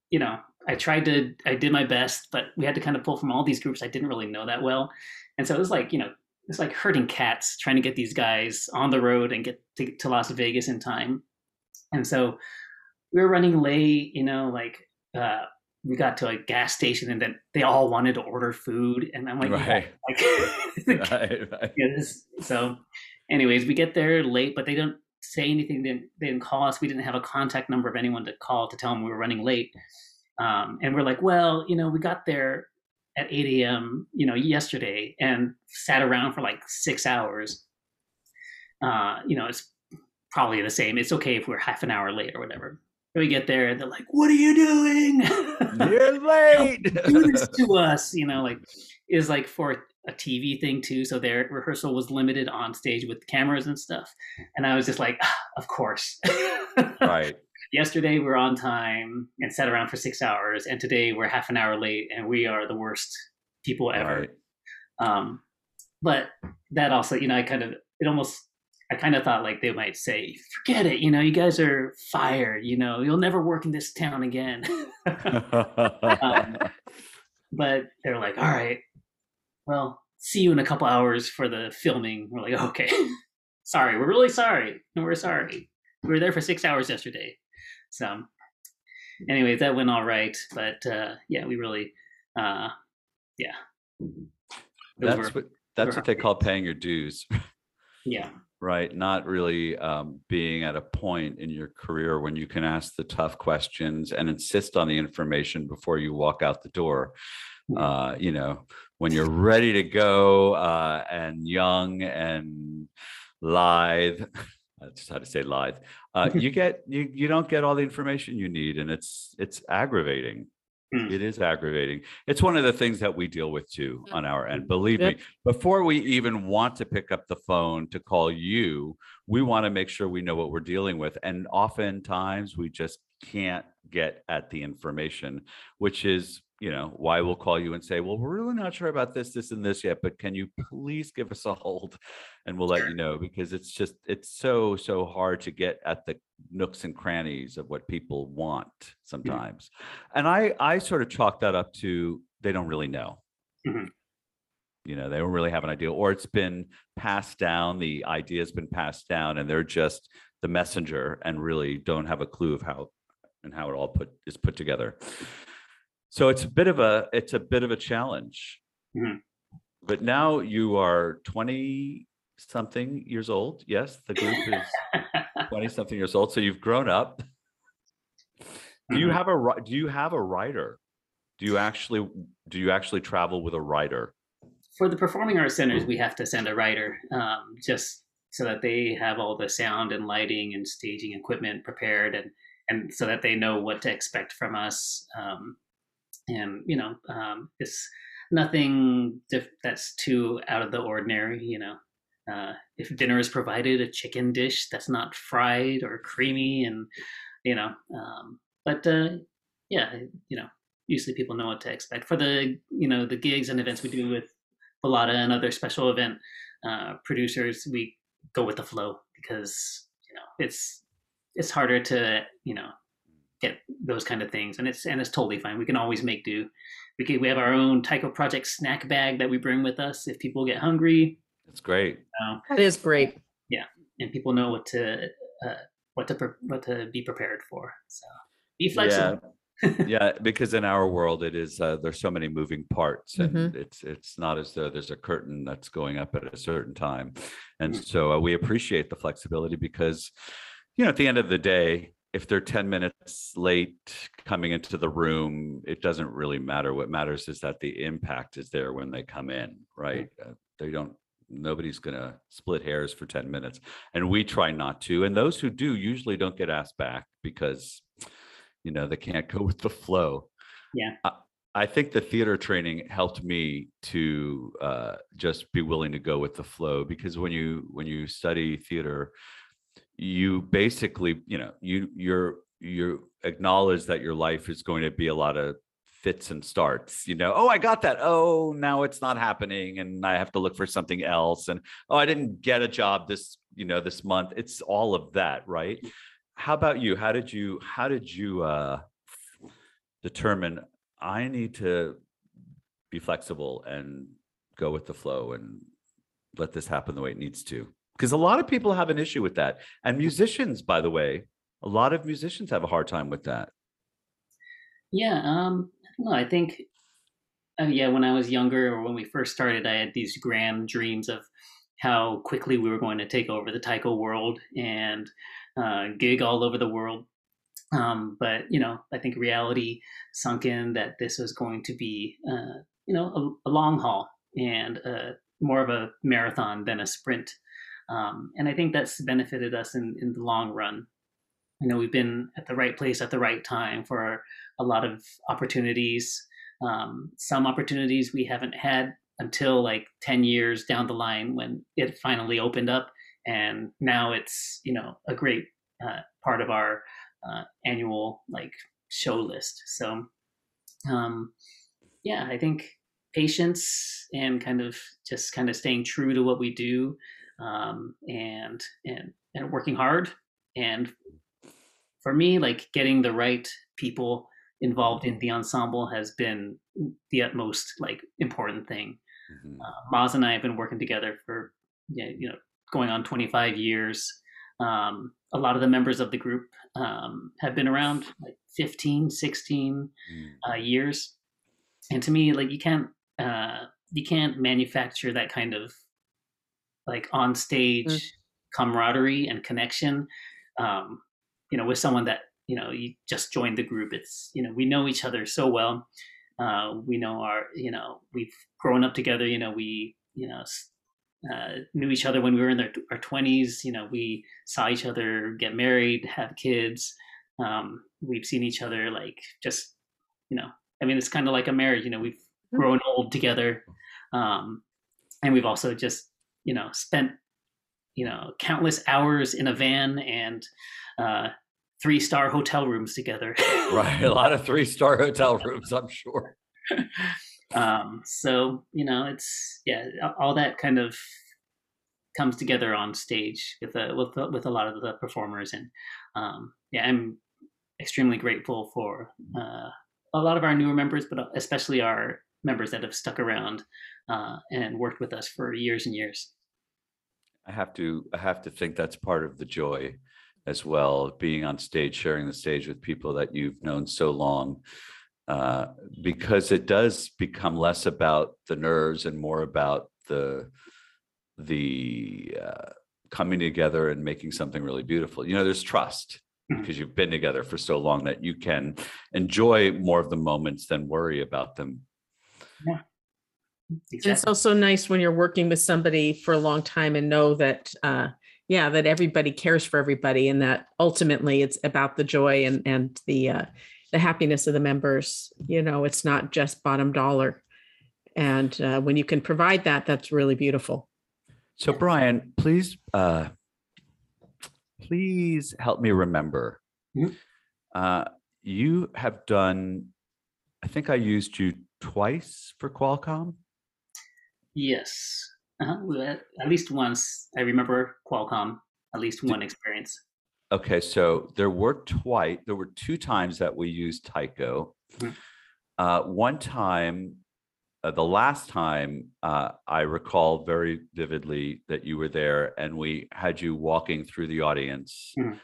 you know, I did my best, but we had to kind of pull from all these groups I didn't really know that well. And so it was like, you know, it's like herding cats, trying to get these guys on the road and get to Las Vegas in time. And so we were running late, you know, like, we got to a gas station, and then they all wanted to order food, and I'm like, right. So anyways, we get there late, but they don't say anything. They didn't call us. We didn't have a contact number of anyone to call to tell them we were running late. And we're like, well, you know, we got there at 8 a.m., you know, yesterday, and sat around for like 6 hours. You know, it's probably the same. It's okay if we're half an hour late or whatever. We get there and they're like, what are you doing? You're late. Do this to us. You know, like, it was like for a TV thing too. So their rehearsal was limited on stage with cameras and stuff. And I was just like, ah, of course. Right. Yesterday we were on time and sat around for 6 hours. And today we're half an hour late and we are the worst people ever. Right. But that also, you know, I kind of thought like they might say, forget it, you know, you guys are fired, you know, you'll never work in this town again. But they're like, all right, well, see you in a couple hours for the filming. We're like, okay, sorry, we're really sorry. And we're sorry. We were there for 6 hours yesterday. So anyway, that went all right. But yeah, we really, yeah. That's what they call paying your dues. Yeah. Right. Not really being at a point in your career when you can ask the tough questions and insist on the information before you walk out the door. You know, when you're ready to go and young and lithe, I just had to say lithe, you don't get all the information you need, and it's aggravating. It is aggravating. It's one of the things that we deal with too on our end. Believe me, before we even want to pick up the phone to call you, we want to make sure we know what we're dealing with. And oftentimes we just can't get at the information, which is, you know, why we'll call you and say, well, we're really not sure about this, this, and this yet, but can you please give us a hold and we'll let you know, because it's just, it's so, so hard to get at the nooks and crannies of what people want sometimes. Mm-hmm. And I sort of chalk that up to, they don't really know, mm-hmm. you know, they don't really have an idea, or it's been passed down. The idea has been passed down and they're just the messenger and really don't have a clue of how it all is put together. So it's a bit of a challenge, mm-hmm. but now you are 20 something years old. Yes, the group is 20 something years old. So you've grown up. Mm-hmm. Do you have a writer? Do you actually travel with a writer? For the Performing Arts Centers, we have to send a writer, just so that they have all the sound and lighting and staging equipment prepared, and so that they know what to expect from us. And, you know, it's nothing that's too out of the ordinary, you know. If dinner is provided, a chicken dish that's not fried or creamy, and, you know, yeah, you know, usually people know what to expect. For the, you know, the gigs and events we do with Bellotta and other special event producers, we go with the flow, because, you know, it's harder to, you know, get those kind of things, and it's totally fine. We can always make do. We have our own Taiko Project snack bag that we bring with us if people get hungry. That's great. That is great. Yeah, and people know what to be prepared for. So be flexible. Yeah, yeah, because in our world it is there's so many moving parts, and mm-hmm. it's not as though there's a curtain that's going up at a certain time, and mm-hmm. so we appreciate the flexibility, because, you know, at the end of the day, if they're 10 minutes late coming into the room, it doesn't really matter. What matters is that the impact is there when they come in, right? Mm-hmm. Nobody's going to split hairs for 10 minutes. And we try not to. And those who do usually don't get asked back, because, you know, they can't go with the flow. Yeah. I think the theater training helped me to just be willing to go with the flow, because when you study theater, you basically, you know, you acknowledge that your life is going to be a lot of fits and starts, you know. Oh, I got that. Oh, now it's not happening, and I have to look for something else. And oh, I didn't get a job this month. It's all of that, right? How about you? How did you determine I need to be flexible and go with the flow and let this happen the way it needs to? Because a lot of people have an issue with that. And musicians, by the way, a lot of musicians have a hard time with that. Yeah. I think, when I was younger, or when we first started, I had these grand dreams of how quickly we were going to take over the taiko world and gig all over the world. But, you know, I think reality sunk in that this was going to be, you know, a long haul, and more of a marathon than a sprint. And I think that's benefited us in the long run. You know, we've been at the right place at the right time for a lot of opportunities. Some opportunities we haven't had until like 10 years down the line, when it finally opened up. And now it's, you know, a great part of our annual like show list. So, yeah, I think patience and kind of staying true to what we do, and working hard. And for me, like, getting the right people involved in the ensemble has been the utmost, like, important thing. Mm-hmm. Maz and I have been working together for, going on 25 years. A lot of the members of the group have been around like 15, 16 years. And to me, like, you can't manufacture that kind of, like, on stage camaraderie and connection, with someone that, you just joined the group. It's, we know each other so well. We know we've grown up together. We knew each other when we were in our 20s. We saw each other get married, have kids. We've seen each other, like, just, it's kind of like a marriage. We've grown old together, and we've also just spent countless hours in a van and 3-star hotel rooms together. Right, a lot of 3-star hotel rooms, I'm sure. So it's all that kind of comes together on stage with a lot of the performers, and I'm extremely grateful for a lot of our newer members, but especially our members that have stuck around and worked with us for years and years. I have to think that's part of the joy as well, being on stage, sharing the stage with people that you've known so long, because it does become less about the nerves and more about the coming together and making something really beautiful. There's trust, because you've been together for so long that you can enjoy more of the moments than worry about them. Yeah. Exactly. It's also nice when you're working with somebody for a long time and know that, that everybody cares for everybody, and that ultimately it's about the joy and the happiness of the members. It's not just bottom dollar. And when you can provide that, that's really beautiful. So Brian, please help me remember. Mm-hmm. You have done, I think I used you twice for Qualcomm. Yes, at least once. I remember Qualcomm, at least one experience. Okay, so there were 2 times that we used Taiko. Mm-hmm. One time, the last time, I recall very vividly that you were there and we had you walking through the audience. Mm-hmm.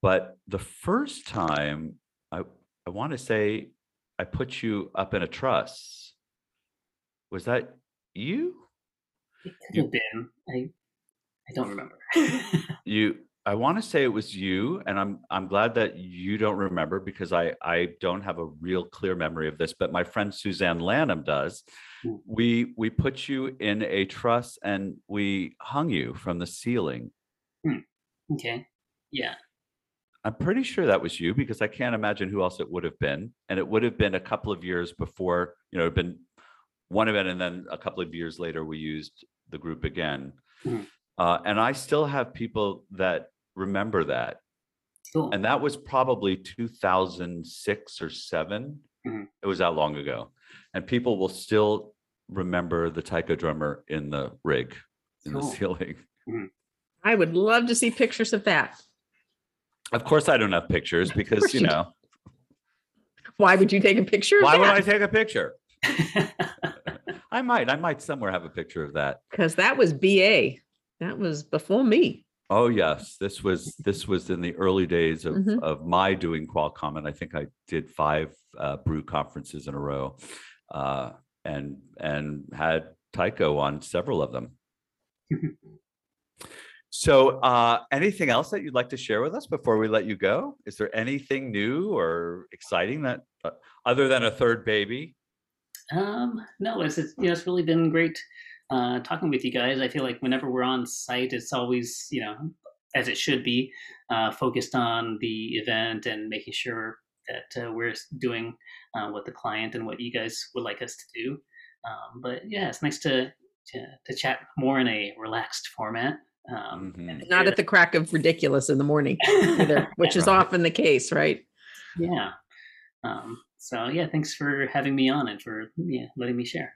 But the first time, I want to say I put you up in a truss. Was that you? It could have been. I don't remember. I want to say it was you, and I'm glad that you don't remember, because I don't have a real clear memory of this, but my friend Suzanne Lanham does. We put you in a truss and we hung you from the ceiling. Okay. Yeah. I'm pretty sure that was you, because I can't imagine who else it would have been. And it would have been a couple of years before, it'd been one event, and then a couple of years later, we used the group again. Mm-hmm. And I still have people that remember that. Cool. And that was probably 2006 or 2007. Mm-hmm. It was that long ago. And people will still remember the taiko drummer in the rig, in the ceiling. Mm-hmm. I would love to see pictures of that. Of course I don't have pictures, because, Why would you take a picture of that? Why would I take a picture? I might somewhere have a picture of that. Because that was BA. That was before me. Oh yes. This was in the early days of my doing Qualcomm. And I think I did 5 brew conferences in a row, and had Taiko on several of them. So anything else that you'd like to share with us before we let you go? Is there anything new or exciting that other than a third baby? No, it's really been great talking with you guys. I feel like whenever we're on site, it's always, as it should be, focused on the event and making sure that we're doing what the client and what you guys would like us to do. But yeah, it's nice to chat more in a relaxed format. Not at the crack of ridiculous in the morning either, which is often the case, right? Yeah. So yeah, thanks for having me on and for letting me share.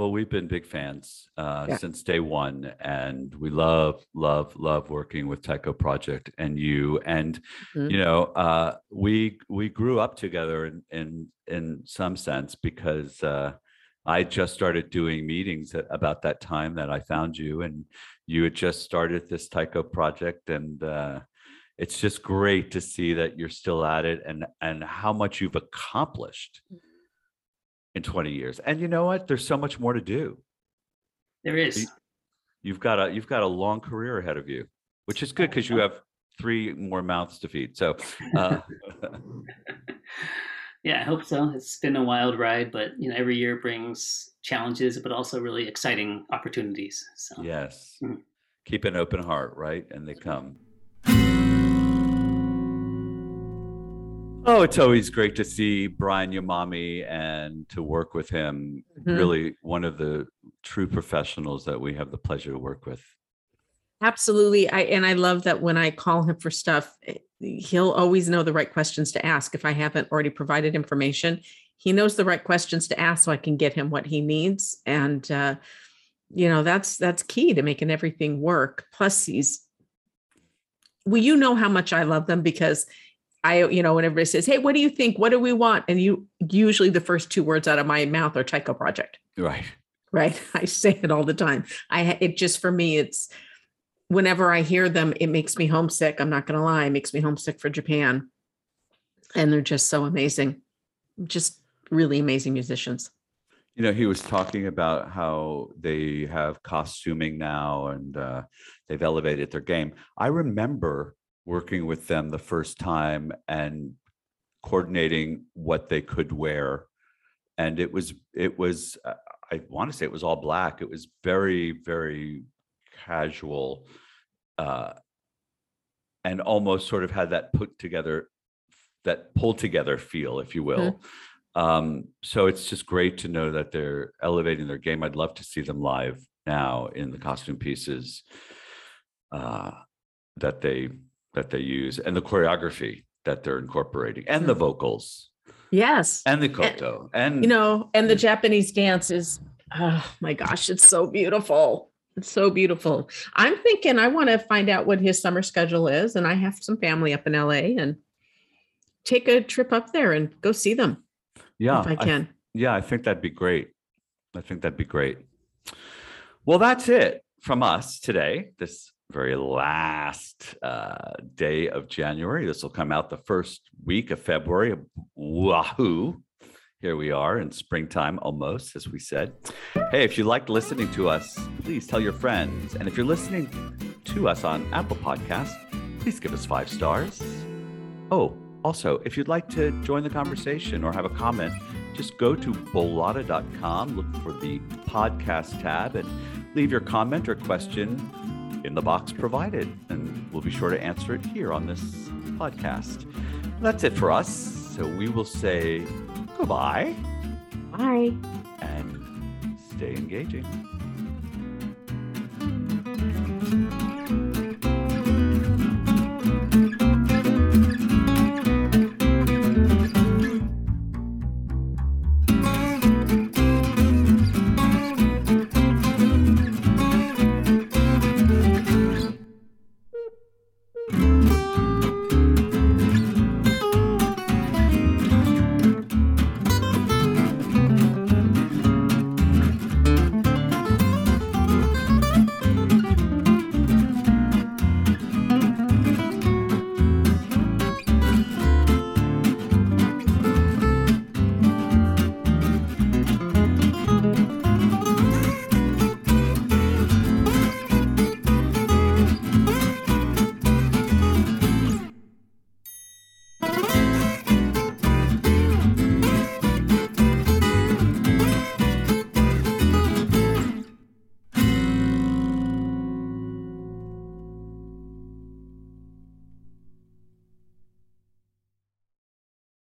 Well, we've been big fans since day one, and we love working with Taiko Project and you. And you know, we grew up together in some sense, because I just started doing meetings at about that time that I found you, and you had just started this Taiko Project, and it's just great to see that you're still at it, and how much you've accomplished in 20 years. And you know what? There's so much more to do. There is. You've got a long career ahead of you, which is good because you have 3 more mouths to feed. So yeah, I hope so. It's been a wild ride, but you know, every year brings challenges, but also really exciting opportunities. So yes. Keep an open heart, right? And they come. Oh, it's always great to see Brian Yamami and to work with him. Really one of the true professionals that we have the pleasure to work with. Absolutely. I love that when I call him for stuff, he'll always know the right questions to ask. If I haven't already provided information, he knows the right questions to ask so I can get him what he needs. And, you know, that's key to making everything work. Plus you know how much I love them, because you know, when everybody says, hey, what do you think? What do we want? And usually the first 2 words out of my mouth are Taiko Project. Right. Right. I say it all the time. It just, for me, it's whenever I hear them, it makes me homesick. I'm not going to lie. It makes me homesick for Japan. And they're just so amazing. Just really amazing musicians. You know, he was talking about how they have costuming now, and they've elevated their game. I remember working with them the first time and coordinating what they could wear. And it was, I want to say it was all black. It was very, very casual, and almost sort of had that pulled together feel, if you will. So it's just great to know that they're elevating their game. I'd love to see them live now in the costume pieces that they use, and the choreography that they're incorporating, and the vocals. Yes. And the Koto. And you know, and the Japanese dance is, oh my gosh, it's so beautiful. It's so beautiful. I'm thinking I want to find out what his summer schedule is. And I have some family up in LA, and take a trip up there and go see them. Yeah. If I can. I think that'd be great. Well, that's it from us today. This very last day of January. This will come out the first week of February. Wahoo! Here we are in springtime almost, as we said. Hey, if you liked listening to us, please tell your friends. And if you're listening to us on Apple Podcasts, please give us 5 stars. Oh, also, if you'd like to join the conversation or have a comment, just go to bellotta.com, look for the podcast tab, and leave your comment or question in the box provided, and we'll be sure to answer it here on this podcast. That's it for us. So we will say goodbye. Bye. And stay engaging.